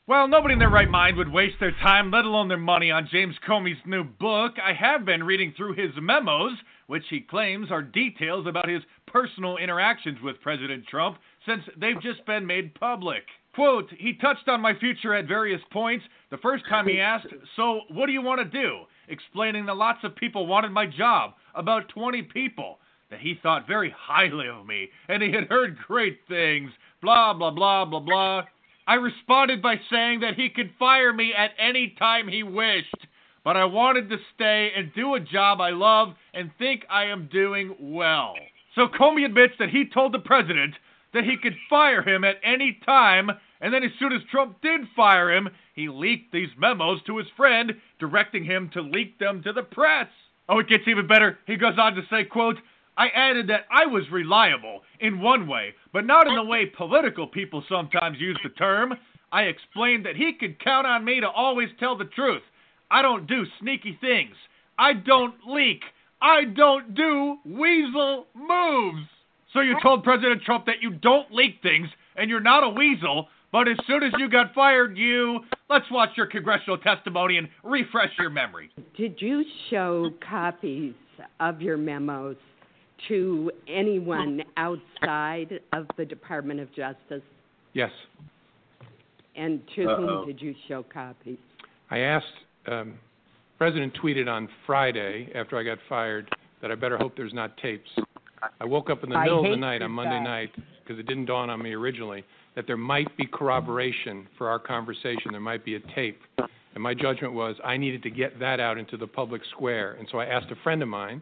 Well, nobody in their right mind would waste their time, let alone their money, on James Comey's new book. I have been reading through his memos, which he claims are details about his personal interactions with President Trump, since they've just been made public. Quote, he touched on my future at various points. The first time he asked, so what do you want to do? Explaining that lots of people wanted my job, about 20 people, that he thought very highly of me, and he had heard great things, blah, blah, blah, blah, blah. I responded by saying that he could fire me at any time he wished, but I wanted to stay and do a job I love and think I am doing well. So Comey admits that he told the president that he could fire him at any time, and then as soon as Trump did fire him, he leaked these memos to his friend, directing him to leak them to the press. Oh, it gets even better. He goes on to say, quote, I added that I was reliable in one way, but not in the way political people sometimes use the term. I explained that he could count on me to always tell the truth. I don't do sneaky things. I don't leak. I don't do weasel moves. So you told President Trump that you don't leak things and you're not a weasel, but as soon as you got fired, let's watch your congressional testimony and refresh your memory. Did you show copies of your memos to anyone outside of the Department of Justice? Yes. And to whom did you show copies? I asked, President tweeted on Friday after I got fired that I better hope there's not tapes. I woke up in the middle of the night on Monday night because it didn't dawn on me originally that there might be corroboration for our conversation. There might be a tape. And my judgment was I needed to get that out into the public square. And so I asked a friend of mine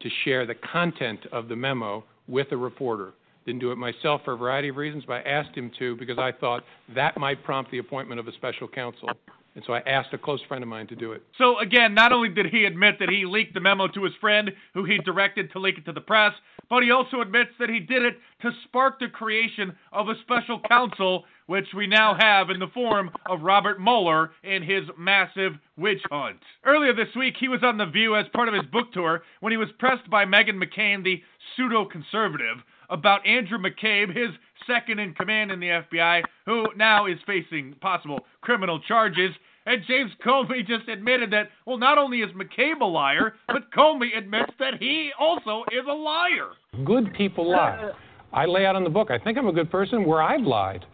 to share the content of the memo with a reporter. Didn't do it myself for a variety of reasons, but I asked him to because I thought that might prompt the appointment of a special counsel. And so I asked a close friend of mine to do it. So, again, not only did he admit that he leaked the memo to his friend, who he directed to leak it to the press, but he also admits that he did it to spark the creation of a special counsel, which we now have in the form of Robert Mueller and his massive witch hunt. Earlier this week, he was on The View as part of his book tour when he was pressed by Meghan McCain, the pseudo-conservative, about Andrew McCabe, his second-in-command in the FBI, who now is facing possible criminal charges. And James Comey just admitted that, well, not only is McCabe a liar, but Comey admits that he also is a liar. Good people lie. I lay out in the book, I think I'm a good person where I've lied.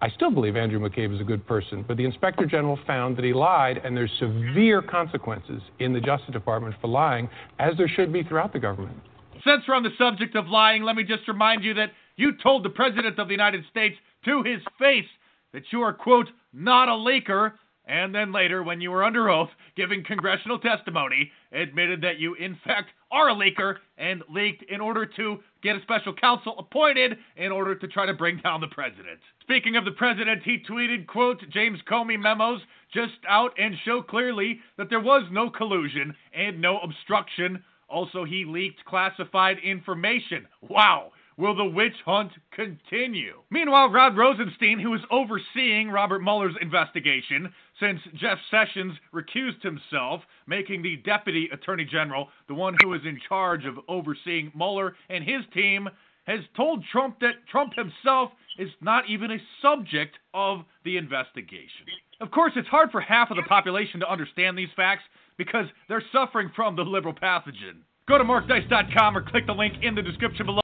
I still believe Andrew McCabe is a good person, but the Inspector General found that he lied, and there's severe consequences in the Justice Department for lying, as there should be throughout the government. Since we're on the subject of lying, let me just remind you that you told the President of the United States to his face that you are, quote, not a leaker, and then later, when you were under oath, giving congressional testimony, admitted that you, in fact, are a leaker and leaked in order to get a special counsel appointed in order to try to bring down the President. Speaking of the President, he tweeted, quote, James Comey memos just out and show clearly that there was no collusion and no obstruction. Also, he leaked classified information. Wow. Will the witch hunt continue? Meanwhile, Rod Rosenstein, who is overseeing Robert Mueller's investigation since Jeff Sessions recused himself, making the Deputy Attorney General the one who is in charge of overseeing Mueller and his team, has told Trump that Trump himself is not even a subject of the investigation. Of course, it's hard for half of the population to understand these facts, because they're suffering from the liberal pathogen. Go to markdice.com or click the link in the description below.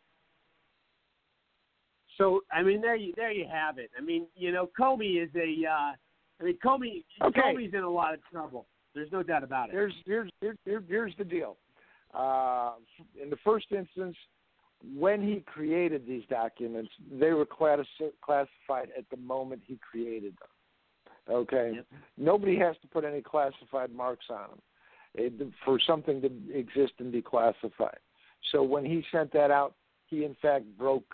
So, I mean, there you have it. I mean, you know, Comey is a, Comey's in a lot of trouble. There's no doubt about it. Here's the deal. In the first instance, when he created these documents, they were classified at the moment he created them. Okay. Yep. Nobody has to put any classified marks on them for something to exist and be classified. So when he sent that out, he in fact broke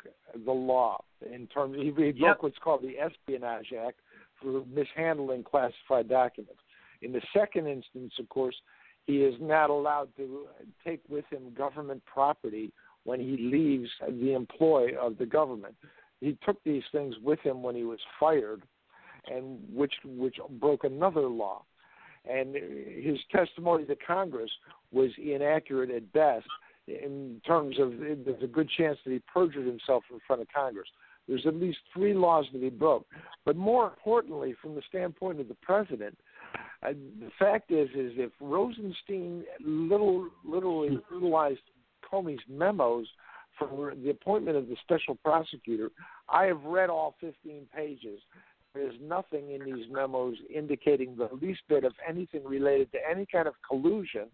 the law in terms. He broke what's called the Espionage Act for mishandling classified documents. In the second instance, of course, he is not allowed to take with him government property when he leaves the employ of the government. He took these things with him when he was fired, and which broke another law. And his testimony to Congress was inaccurate at best in terms of there's a good chance that he perjured himself in front of Congress. There's at least three laws that he broke. But more importantly, from the standpoint of the President, the fact is if Rosenstein literally utilized Comey's memos for the appointment of the special prosecutor, I have read all 15 pages. There's nothing in these memos indicating the least bit of anything related to any kind of collusion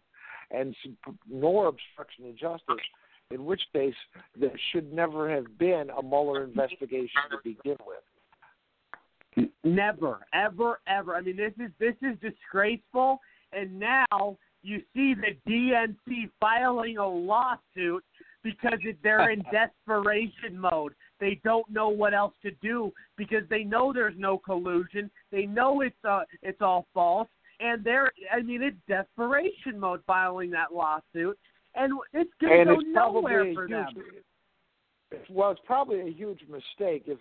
and nor obstruction of justice, in which case there should never have been a Mueller investigation to begin with. Never, ever, ever. I mean, this is disgraceful, and now you see the DNC filing a lawsuit because they're in desperation mode. They don't know what else to do because they know there's no collusion. They know it's all false, and it's desperation mode filing that lawsuit, and it's going to go nowhere for them. Well, it's probably a huge mistake if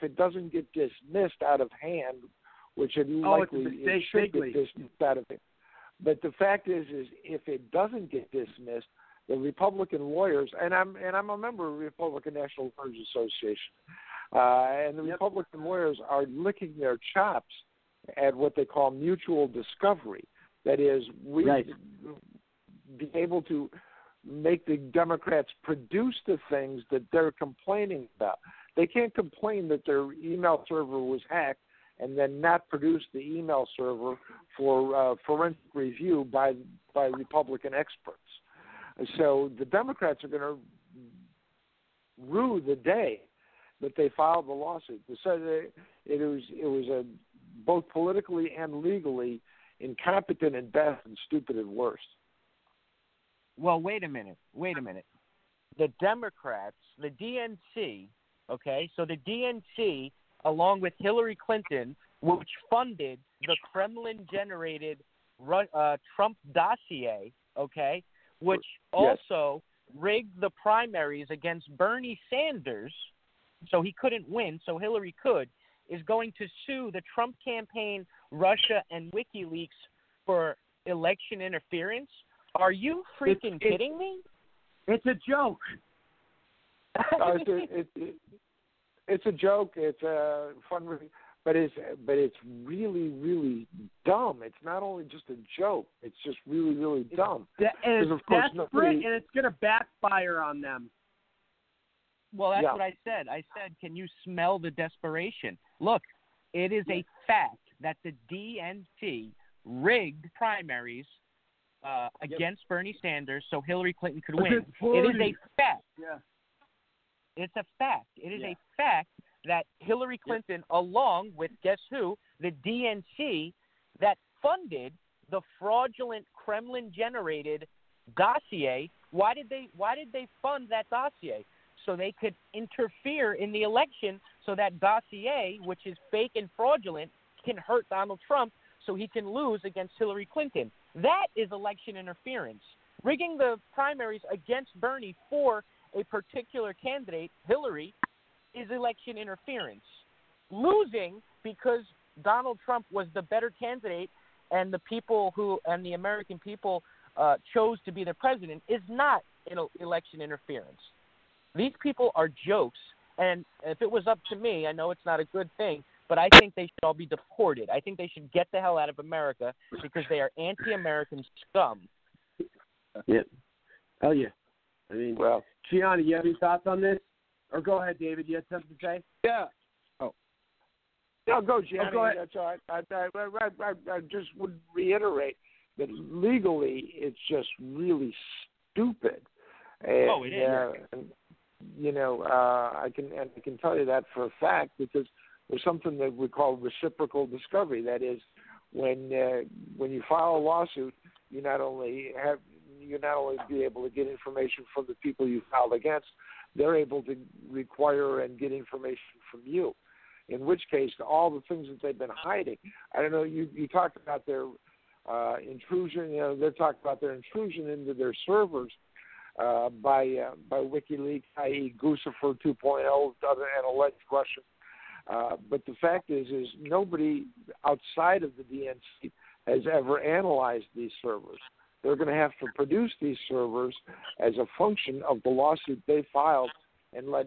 it doesn't get dismissed out of hand, which it likely should get dismissed out of hand. But the fact is if it doesn't get dismissed, the Republican lawyers, and I'm a member of the Republican National Lawyers Association, and the Republican lawyers are licking their chops at what they call mutual discovery. That is, we be able to make the Democrats produce the things that they're complaining about. They can't complain that their email server was hacked and then not produce the email server for forensic review by Republican experts. So the Democrats are going to rue the day that they filed the lawsuit. It was a both politically and legally incompetent at best and stupid at worst. Well, wait a minute. The Democrats, the DNC, okay, so the DNC, along with Hillary Clinton, which funded the Kremlin-generated Trump dossier, okay, which also rigged the primaries against Bernie Sanders, so he couldn't win, so Hillary could, is going to sue the Trump campaign, Russia, and WikiLeaks for election interference? Are you freaking kidding me? It's a joke. It's a joke. It's a fun movie, but it's really, really dumb. It's not only just a joke. It's just really, really dumb. It's desperate, and it's going to backfire on them. Well, that's what I said. I said, can you smell the desperation? Look, it is a fact that the DNC rigged primaries against Bernie Sanders so Hillary Clinton could win. It is a fact. Yeah. It's a fact. It is a fact that Hillary Clinton, along with, guess who, the DNC, that funded the fraudulent Kremlin-generated dossier. Why did they fund that dossier? So they could interfere in the election so that dossier, which is fake and fraudulent, can hurt Donald Trump so he can lose against Hillary Clinton. That is election interference. Rigging the primaries against Bernie for a particular candidate, Hillary, is election interference. Losing because Donald Trump was the better candidate and the people who and the American people chose to be their president is not an election interference. These people are jokes, and if it was up to me, I know it's not a good thing, but I think they should all be deported. I think they should get the hell out of America because they are anti-American scum. Yeah. Hell yeah. I mean, well, Gianni, you have any thoughts on this? Or go ahead, David. You had something to say? Yeah. Oh. No, go, Gianni. Go ahead. That's all right. I just would reiterate that legally it's just really stupid. And, oh, it is. I can tell you that for a fact because there's something that we call reciprocal discovery. That is, when you file a lawsuit, you not only be able to get information from the people you filed against, they're able to require and get information from you. In which case, all the things that they've been hiding. I don't know. You talked about their intrusion. You know, they're talking about their intrusion into their servers. By WikiLeaks, i.e. Guccifer 2.0, and alleged Russian. But the fact is nobody outside of the DNC has ever analyzed these servers. They're going to have to produce these servers as a function of the lawsuit they filed and let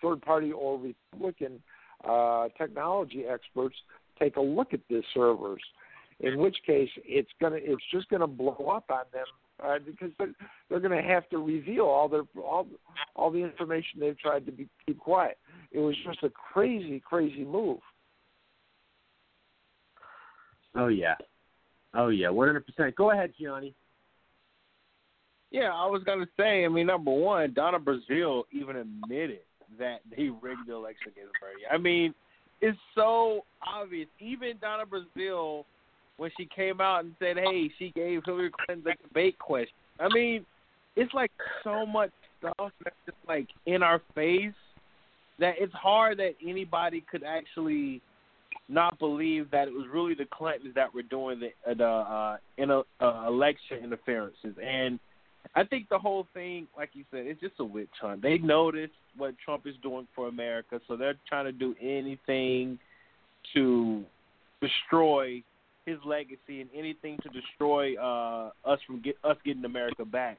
third-party or Republican technology experts take a look at these servers. In which case, it's just going to blow up on them. Because they're going to have to reveal all the information they've tried to keep quiet. It was just a crazy, crazy move. Oh yeah, 100%. Go ahead, Gianni. Yeah, I was going to say. I mean, number one, Donna Brazile even admitted that they rigged the election against Bernie. I mean, it's so obvious. Even Donna Brazile, when she came out and said, hey, she gave Hillary Clinton the debate question. I mean, it's like so much stuff that's just like in our face that it's hard that anybody could actually not believe that it was really the Clintons that were doing the election interferences. And I think the whole thing, like you said, it's just a witch hunt. They noticed what Trump is doing for America, so they're trying to do anything to destroy his legacy and anything to destroy us getting America back.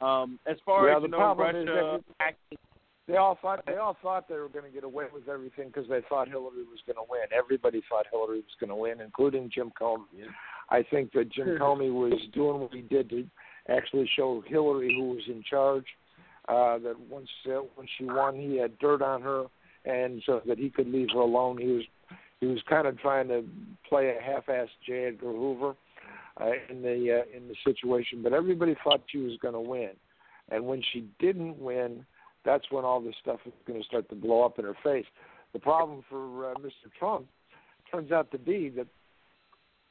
As far as Russia, they all thought they were going to get away with everything because they thought Hillary was going to win. Everybody thought Hillary was going to win, including Jim Comey. Yeah. I think that Jim Comey was doing what he did to actually show Hillary who was in charge. that when she won, he had dirt on her, and so that he could leave her alone. He was kind of trying to play a half-assed J. Edgar Hoover in the situation, but everybody thought she was going to win. And when she didn't win, that's when all this stuff is going to start to blow up in her face. The problem for Mr. Trump turns out to be that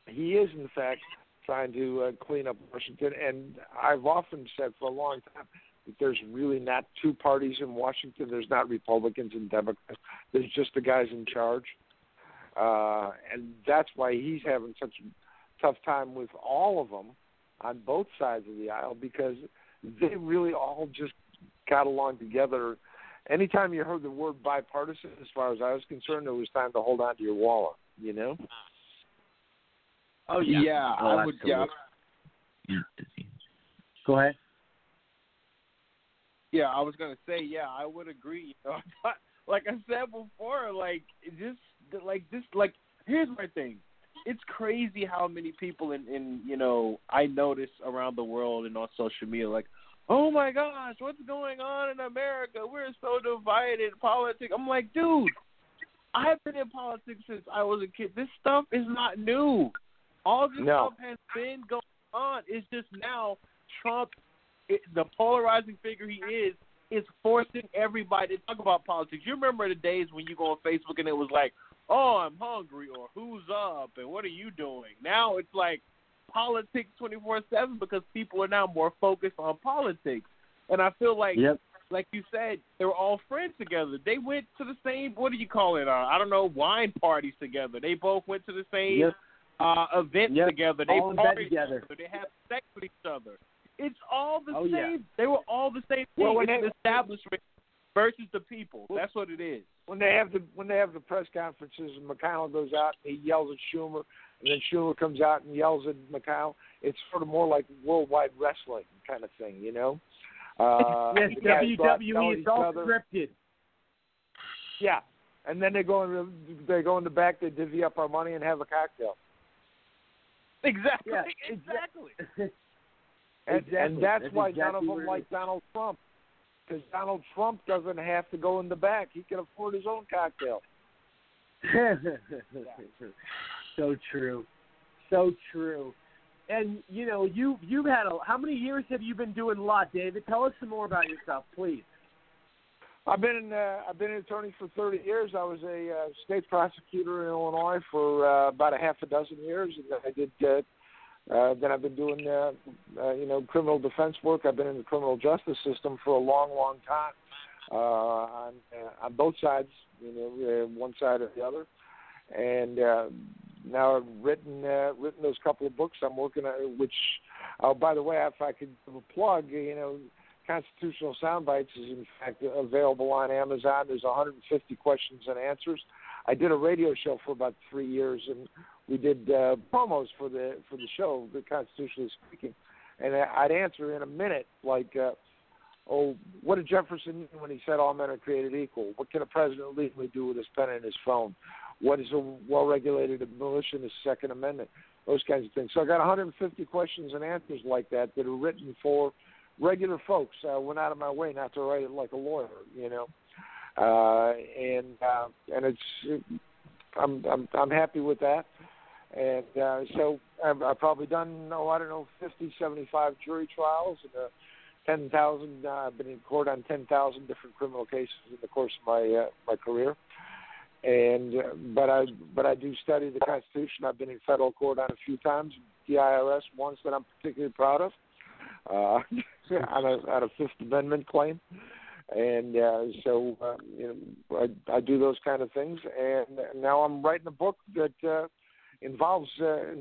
he is, in fact, trying to clean up Washington. And I've often said for a long time that there's really not two parties in Washington. There's not Republicans and Democrats. There's just the guys in charge. And that's why he's having such a tough time with all of them on both sides of the aisle, because they really all just got along together. Anytime you heard the word bipartisan, as far as I was concerned, it was time to hold on to your wallet, you know? Oh, yeah. Yeah, oh, I would, yeah. Go ahead. Yeah, I was going to say, yeah, I would agree. Like I said before, like here's my thing. It's crazy how many people in I notice around the world and on social media, like, oh my gosh, what's going on in America? We're so divided. Politics. I'm like, dude, I've been in politics since I was a kid. This stuff is not new. All this stuff has been going on. It's just now Trump, the polarizing figure he is forcing everybody to talk about politics. You remember the days when you go on Facebook and it was like, oh, I'm hungry, or who's up, and what are you doing? Now it's like politics 24/7 because people are now more focused on politics. And I feel like, like you said, they were all friends together. They went to the same, what do you call it, I don't know, wine parties together. They both went to the same events together. They partied together. They had sex with each other. It's all the same. Yeah. They were all the same thing. Well, it's an establishment versus the people. That's what it is. When they have the press conferences and McConnell goes out and he yells at Schumer, and then Schumer comes out and yells at McConnell, it's sort of more like worldwide wrestling kind of thing, you know? Yes, WWE, it's all scripted. Yeah, and then they go in the back, they divvy up our money and have a cocktail. Exactly. Yeah, exactly. And that's why exactly none of them like Donald Trump, because Donald Trump doesn't have to go in the back. He can afford his own cocktail. So true. And, you know, you've had how many years have you been doing law, David? Tell us some more about yourself, please. I've been an attorney for 30 years. I was a state prosecutor in Illinois for about a half a dozen years, and then I've been doing, criminal defense work. I've been in the criminal justice system for a long, long time on both sides, one side or the other. And now I've written those couple of books I'm working on, which, by the way, if I could give a plug, Constitutional Soundbites is, in fact, available on Amazon. There's 150 questions and answers. I did a radio show for about 3 years, and we did promos for the show, the Constitutionally Speaking. And I'd answer in a minute, like, what did Jefferson mean when he said all men are created equal? What can a president legally do with his pen and his phone? What is a well-regulated militia in the Second Amendment? Those kinds of things. So I got 150 questions and answers like that are written for regular folks. I went out of my way not to write it like a lawyer, and it's I'm happy with that. And so I've probably done 50, 75 jury trials, and 10,000. I've been in court on 10,000 different criminal cases in the course of my career. And but I do study the Constitution. I've been in federal court on a few times, the IRS once that I'm particularly proud of, on a Fifth Amendment claim. And I do those kind of things. And now I'm writing a book that involves a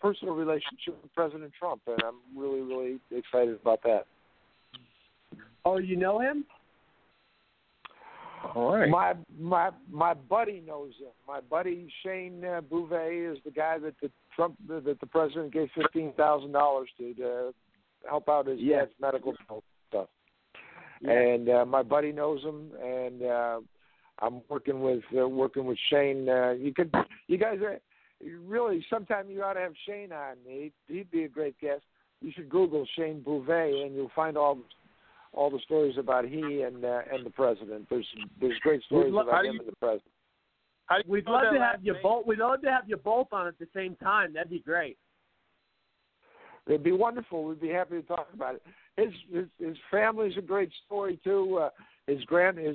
personal relationship with President Trump, and I'm really, really excited about that. Oh, you know him? All right. My buddy knows him. My buddy Shane Bouvet is the guy that the president gave $15,000 to help out his dad's medical bills and stuff. Yeah. And my buddy knows him, and I'm working with Shane. You guys sometime you ought to have Shane on. He'd be a great guest. You should Google Shane Bouvet, and you'll find all all the stories about he and the president. There's great stories about him and the president. We'd love to have you both. We'd love to have you both on at the same time. That'd be great. It'd be wonderful. We'd be happy to talk about it. His family's a great story too. Strangely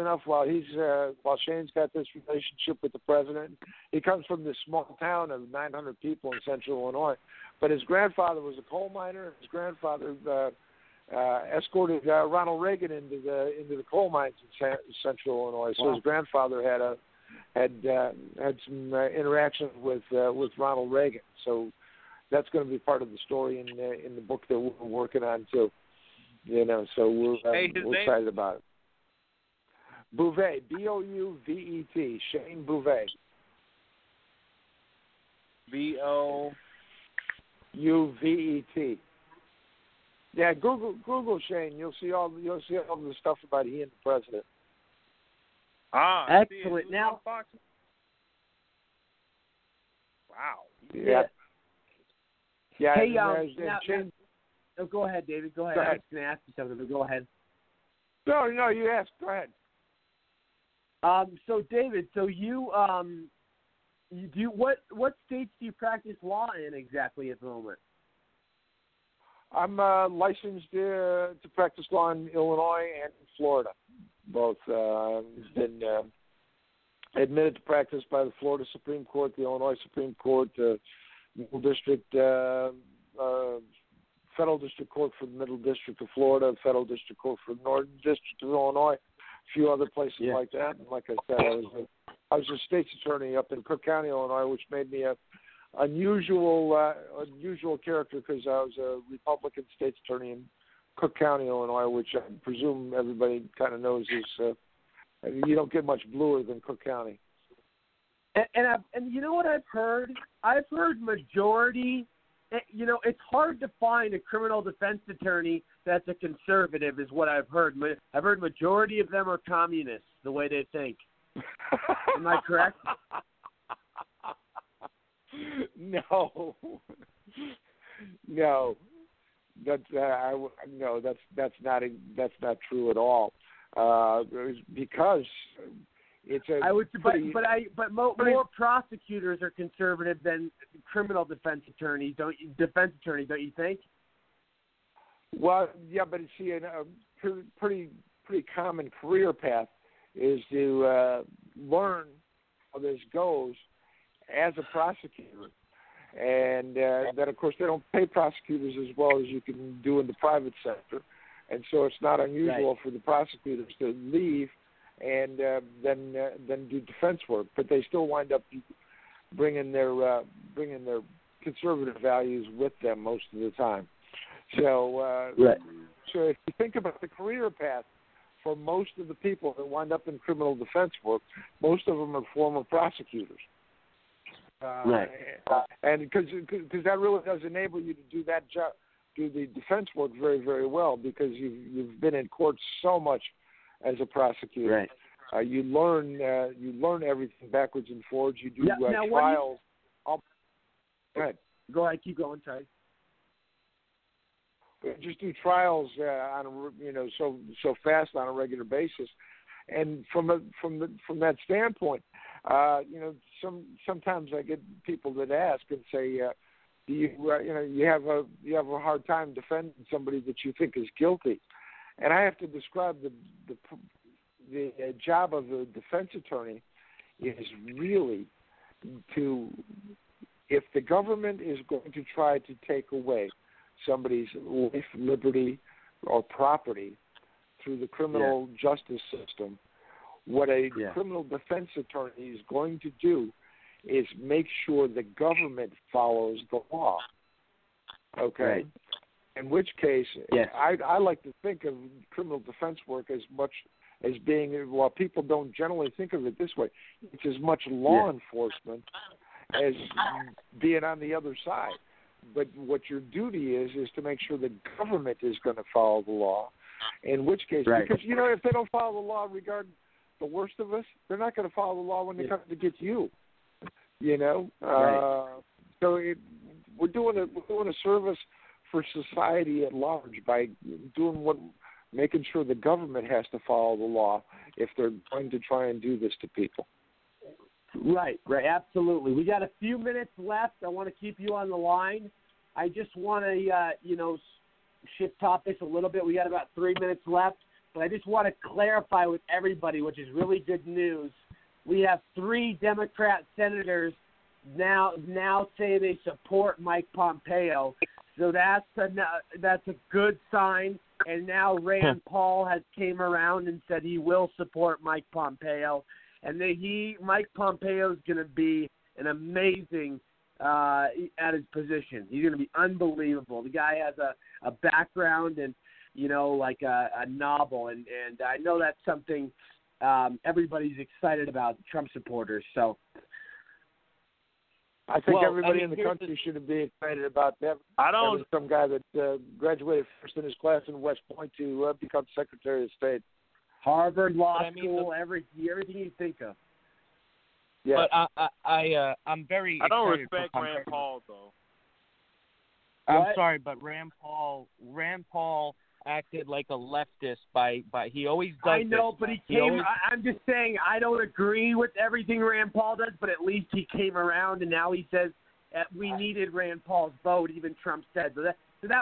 enough, while Shane's got this relationship with the president, he comes from this small town of 900 people in central Illinois. But his grandfather was a coal miner. His grandfather escorted Ronald Reagan into the coal mines in central Illinois. So wow. His grandfather had some interaction with Ronald Reagan. So that's going to be part of the story in the book that we're working on too. You know, so we're excited about it. Bouvet, B-O-U-V-E-T, Shane Bouvet. B-O-U-V-E-T. Yeah, Google Shane. You'll see all the stuff about he and the president. Ah, excellent. Now, wow. Yeah. Yeah. Hey, no, go ahead, David. Go ahead. I was going to ask you something, but go ahead. No, you asked. Go ahead. So, David, you do what states do you practice law in exactly at the moment? I'm licensed to practice law in Illinois and Florida, both. It's been admitted to practice by the Florida Supreme Court, the Illinois Supreme Court, the Middle District, Federal District Court for the Middle District of Florida, Federal District Court for the Northern District of Illinois, a few other places like that. And like I said, I was a state's attorney up in Cook County, Illinois, which made me unusual character because I was a Republican state's attorney in Cook County, Illinois, which I presume everybody kind of knows is you don't get much bluer than Cook County. And you know what I've heard? I've heard majority. You know, it's hard to find a criminal defense attorney that's a conservative, is what I've heard. I've heard majority of them are communists, the way they think. Am I correct? No, that's not true at all. Because it's a. More prosecutors are conservative than criminal defense attorneys. Don't you think? Well, yeah, but see, a pretty common career path is to learn how this goes as a prosecutor, and then of course they don't pay prosecutors as well as you can do in the private sector, and so it's not unusual for the prosecutors to leave and then do defense work, but they still wind up bringing their conservative values with them most of the time. So so if you think about the career path for most of the people that wind up in criminal defense work, most of them are former prosecutors. And because that really does enable you to do that job, do the defense work very, very well, because you've been in court so much as a prosecutor. Right. You learn everything backwards and forwards. You do trials. Go ahead. Go ahead. Keep going, Ty. Just do trials so fast on a regular basis. And from that standpoint, sometimes I get people that ask and say, "Do you have a hard time defending somebody that you think is guilty?" And I have to describe the job of the defense attorney is really to, if the government is going to try to take away somebody's life, liberty, or property through the criminal justice system, what a criminal defense attorney is going to do is make sure the government follows the law. Okay? Right. In which case, I like to think of criminal defense work as much as being, while people don't generally think of it this way, it's as much law enforcement as being on the other side. But what your duty is to make sure the government is going to follow the law. In which case, because, if they don't follow the law regarding the worst of us, they're not going to follow the law when they come to get you, you know? So we're doing a service for society at large by doing what, making sure the government has to follow the law if they're going to try and do this to people. Right, absolutely. We got a few minutes left. I want to keep you on the line. I just want to, shift topics a little bit. We got about 3 minutes left, but I just want to clarify with everybody, which is really good news. We have three Democrat senators now say they support Mike Pompeo, so that's a good sign. And now Rand Paul has came around and said he will support Mike Pompeo, and that Mike Pompeo is going to be an amazing at his position. He's going to be unbelievable. The guy has a background and like a novel, and I know that's something everybody's excited about, Trump supporters. So I think everybody in the country should be excited about that. There was some guy that graduated first in his class in West Point to become Secretary of State. Harvard Law School, everything you think of. Yeah. But I'm very. I don't respect Rand Paul though. I'm sorry, but Rand Paul acted like a leftist by he always does. I know, but he came. I'm just saying I don't agree with everything Rand Paul does, but at least he came around and now he says we needed Rand Paul's vote. Even Trump said so that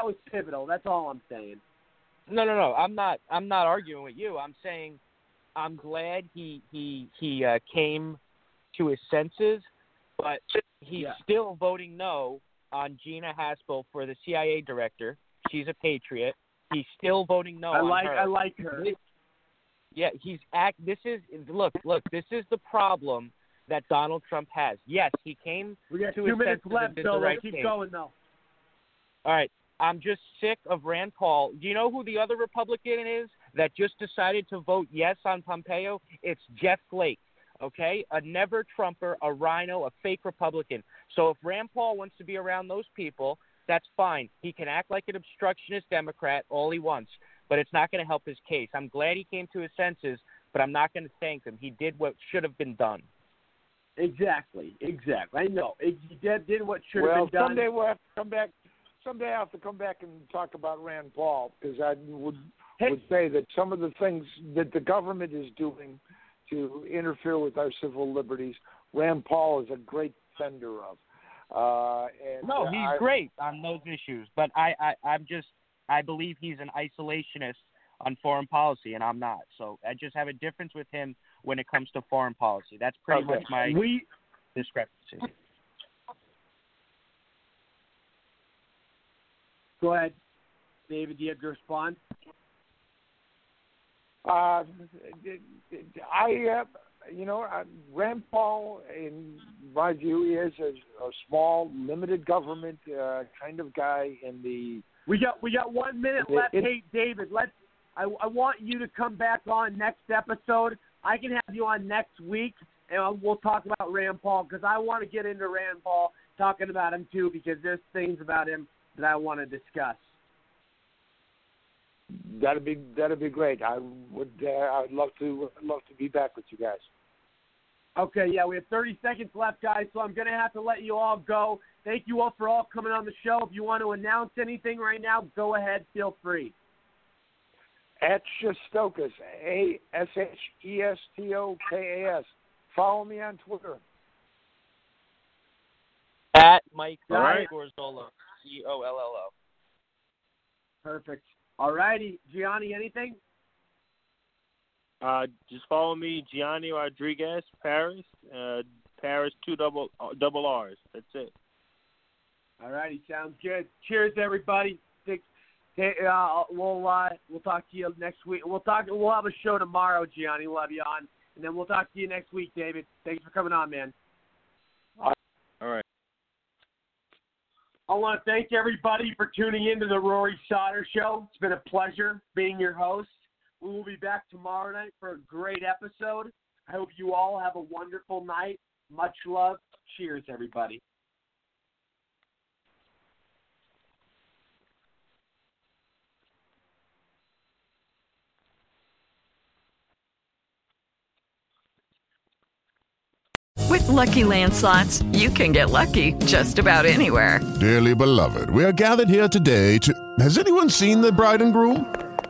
was pivotal. That's all I'm saying. No. I'm not arguing with you. I'm saying I'm glad he came to his senses, but he's still voting no on Gina Haspel for the CIA director. She's a patriot. He's still voting no on her. I like her. This is the problem that Donald Trump has. Yes, he came to his senses. We got 2 minutes left, so let's keep going, though. All right. I'm just sick of Rand Paul. Do you know who the other Republican is that just decided to vote yes on Pompeo? It's Jeff Flake, okay? A never-Trumper, a rhino, a fake Republican. So if Rand Paul wants to be around those people, that's fine. He can act like an obstructionist Democrat all he wants, but it's not going to help his case. I'm glad he came to his senses, but I'm not going to thank him. He did what should have been done. Exactly. I know. He did what should have been done. Someday we'll have to come back. Someday I'll have to come back and talk about Rand Paul, because I would say that some of the things that the government is doing to interfere with our civil liberties, Rand Paul is a great defender of. He's great on those issues, but I believe he's an isolationist on foreign policy, and I'm not. So I just have a difference with him when it comes to foreign policy. That's pretty much my discrepancy. Go ahead, David. Do you have to respond? Rand Paul, in my view, is a small, limited government kind of guy. We got 1 minute left. Hey, David, I want you to come back on next episode. I can have you on next week, and we'll talk about Rand Paul, because I want to get into Rand Paul, talking about him too, because there's things about him that I want to discuss. That'd be great. I'd love to be back with you guys. Okay, we have 30 seconds left, guys, so I'm going to have to let you all go. Thank you all for coming on the show. If you want to announce anything right now, go ahead. Feel free. At Shestokas, ASHESTOKAS. Follow me on Twitter. At Mike Zollo, COLLO. Perfect. All righty. Gianni, anything? Just follow me, Gianni Rodriguez, Paris 2 R's. That's it. All righty, sounds good. Cheers, everybody. We'll talk to you next week. We'll have a show tomorrow, Gianni. We'll have you on, and then we'll talk to you next week, David. Thanks for coming on, man. All right. I want to thank everybody for tuning in to the Rory Sauter Show. It's been a pleasure being your host. We will be back tomorrow night for a great episode. I hope you all have a wonderful night. Much love. Cheers, everybody. Lucky Land Slots, you can get lucky just about anywhere. Dearly beloved, we are gathered here today to... Has anyone seen the bride and groom?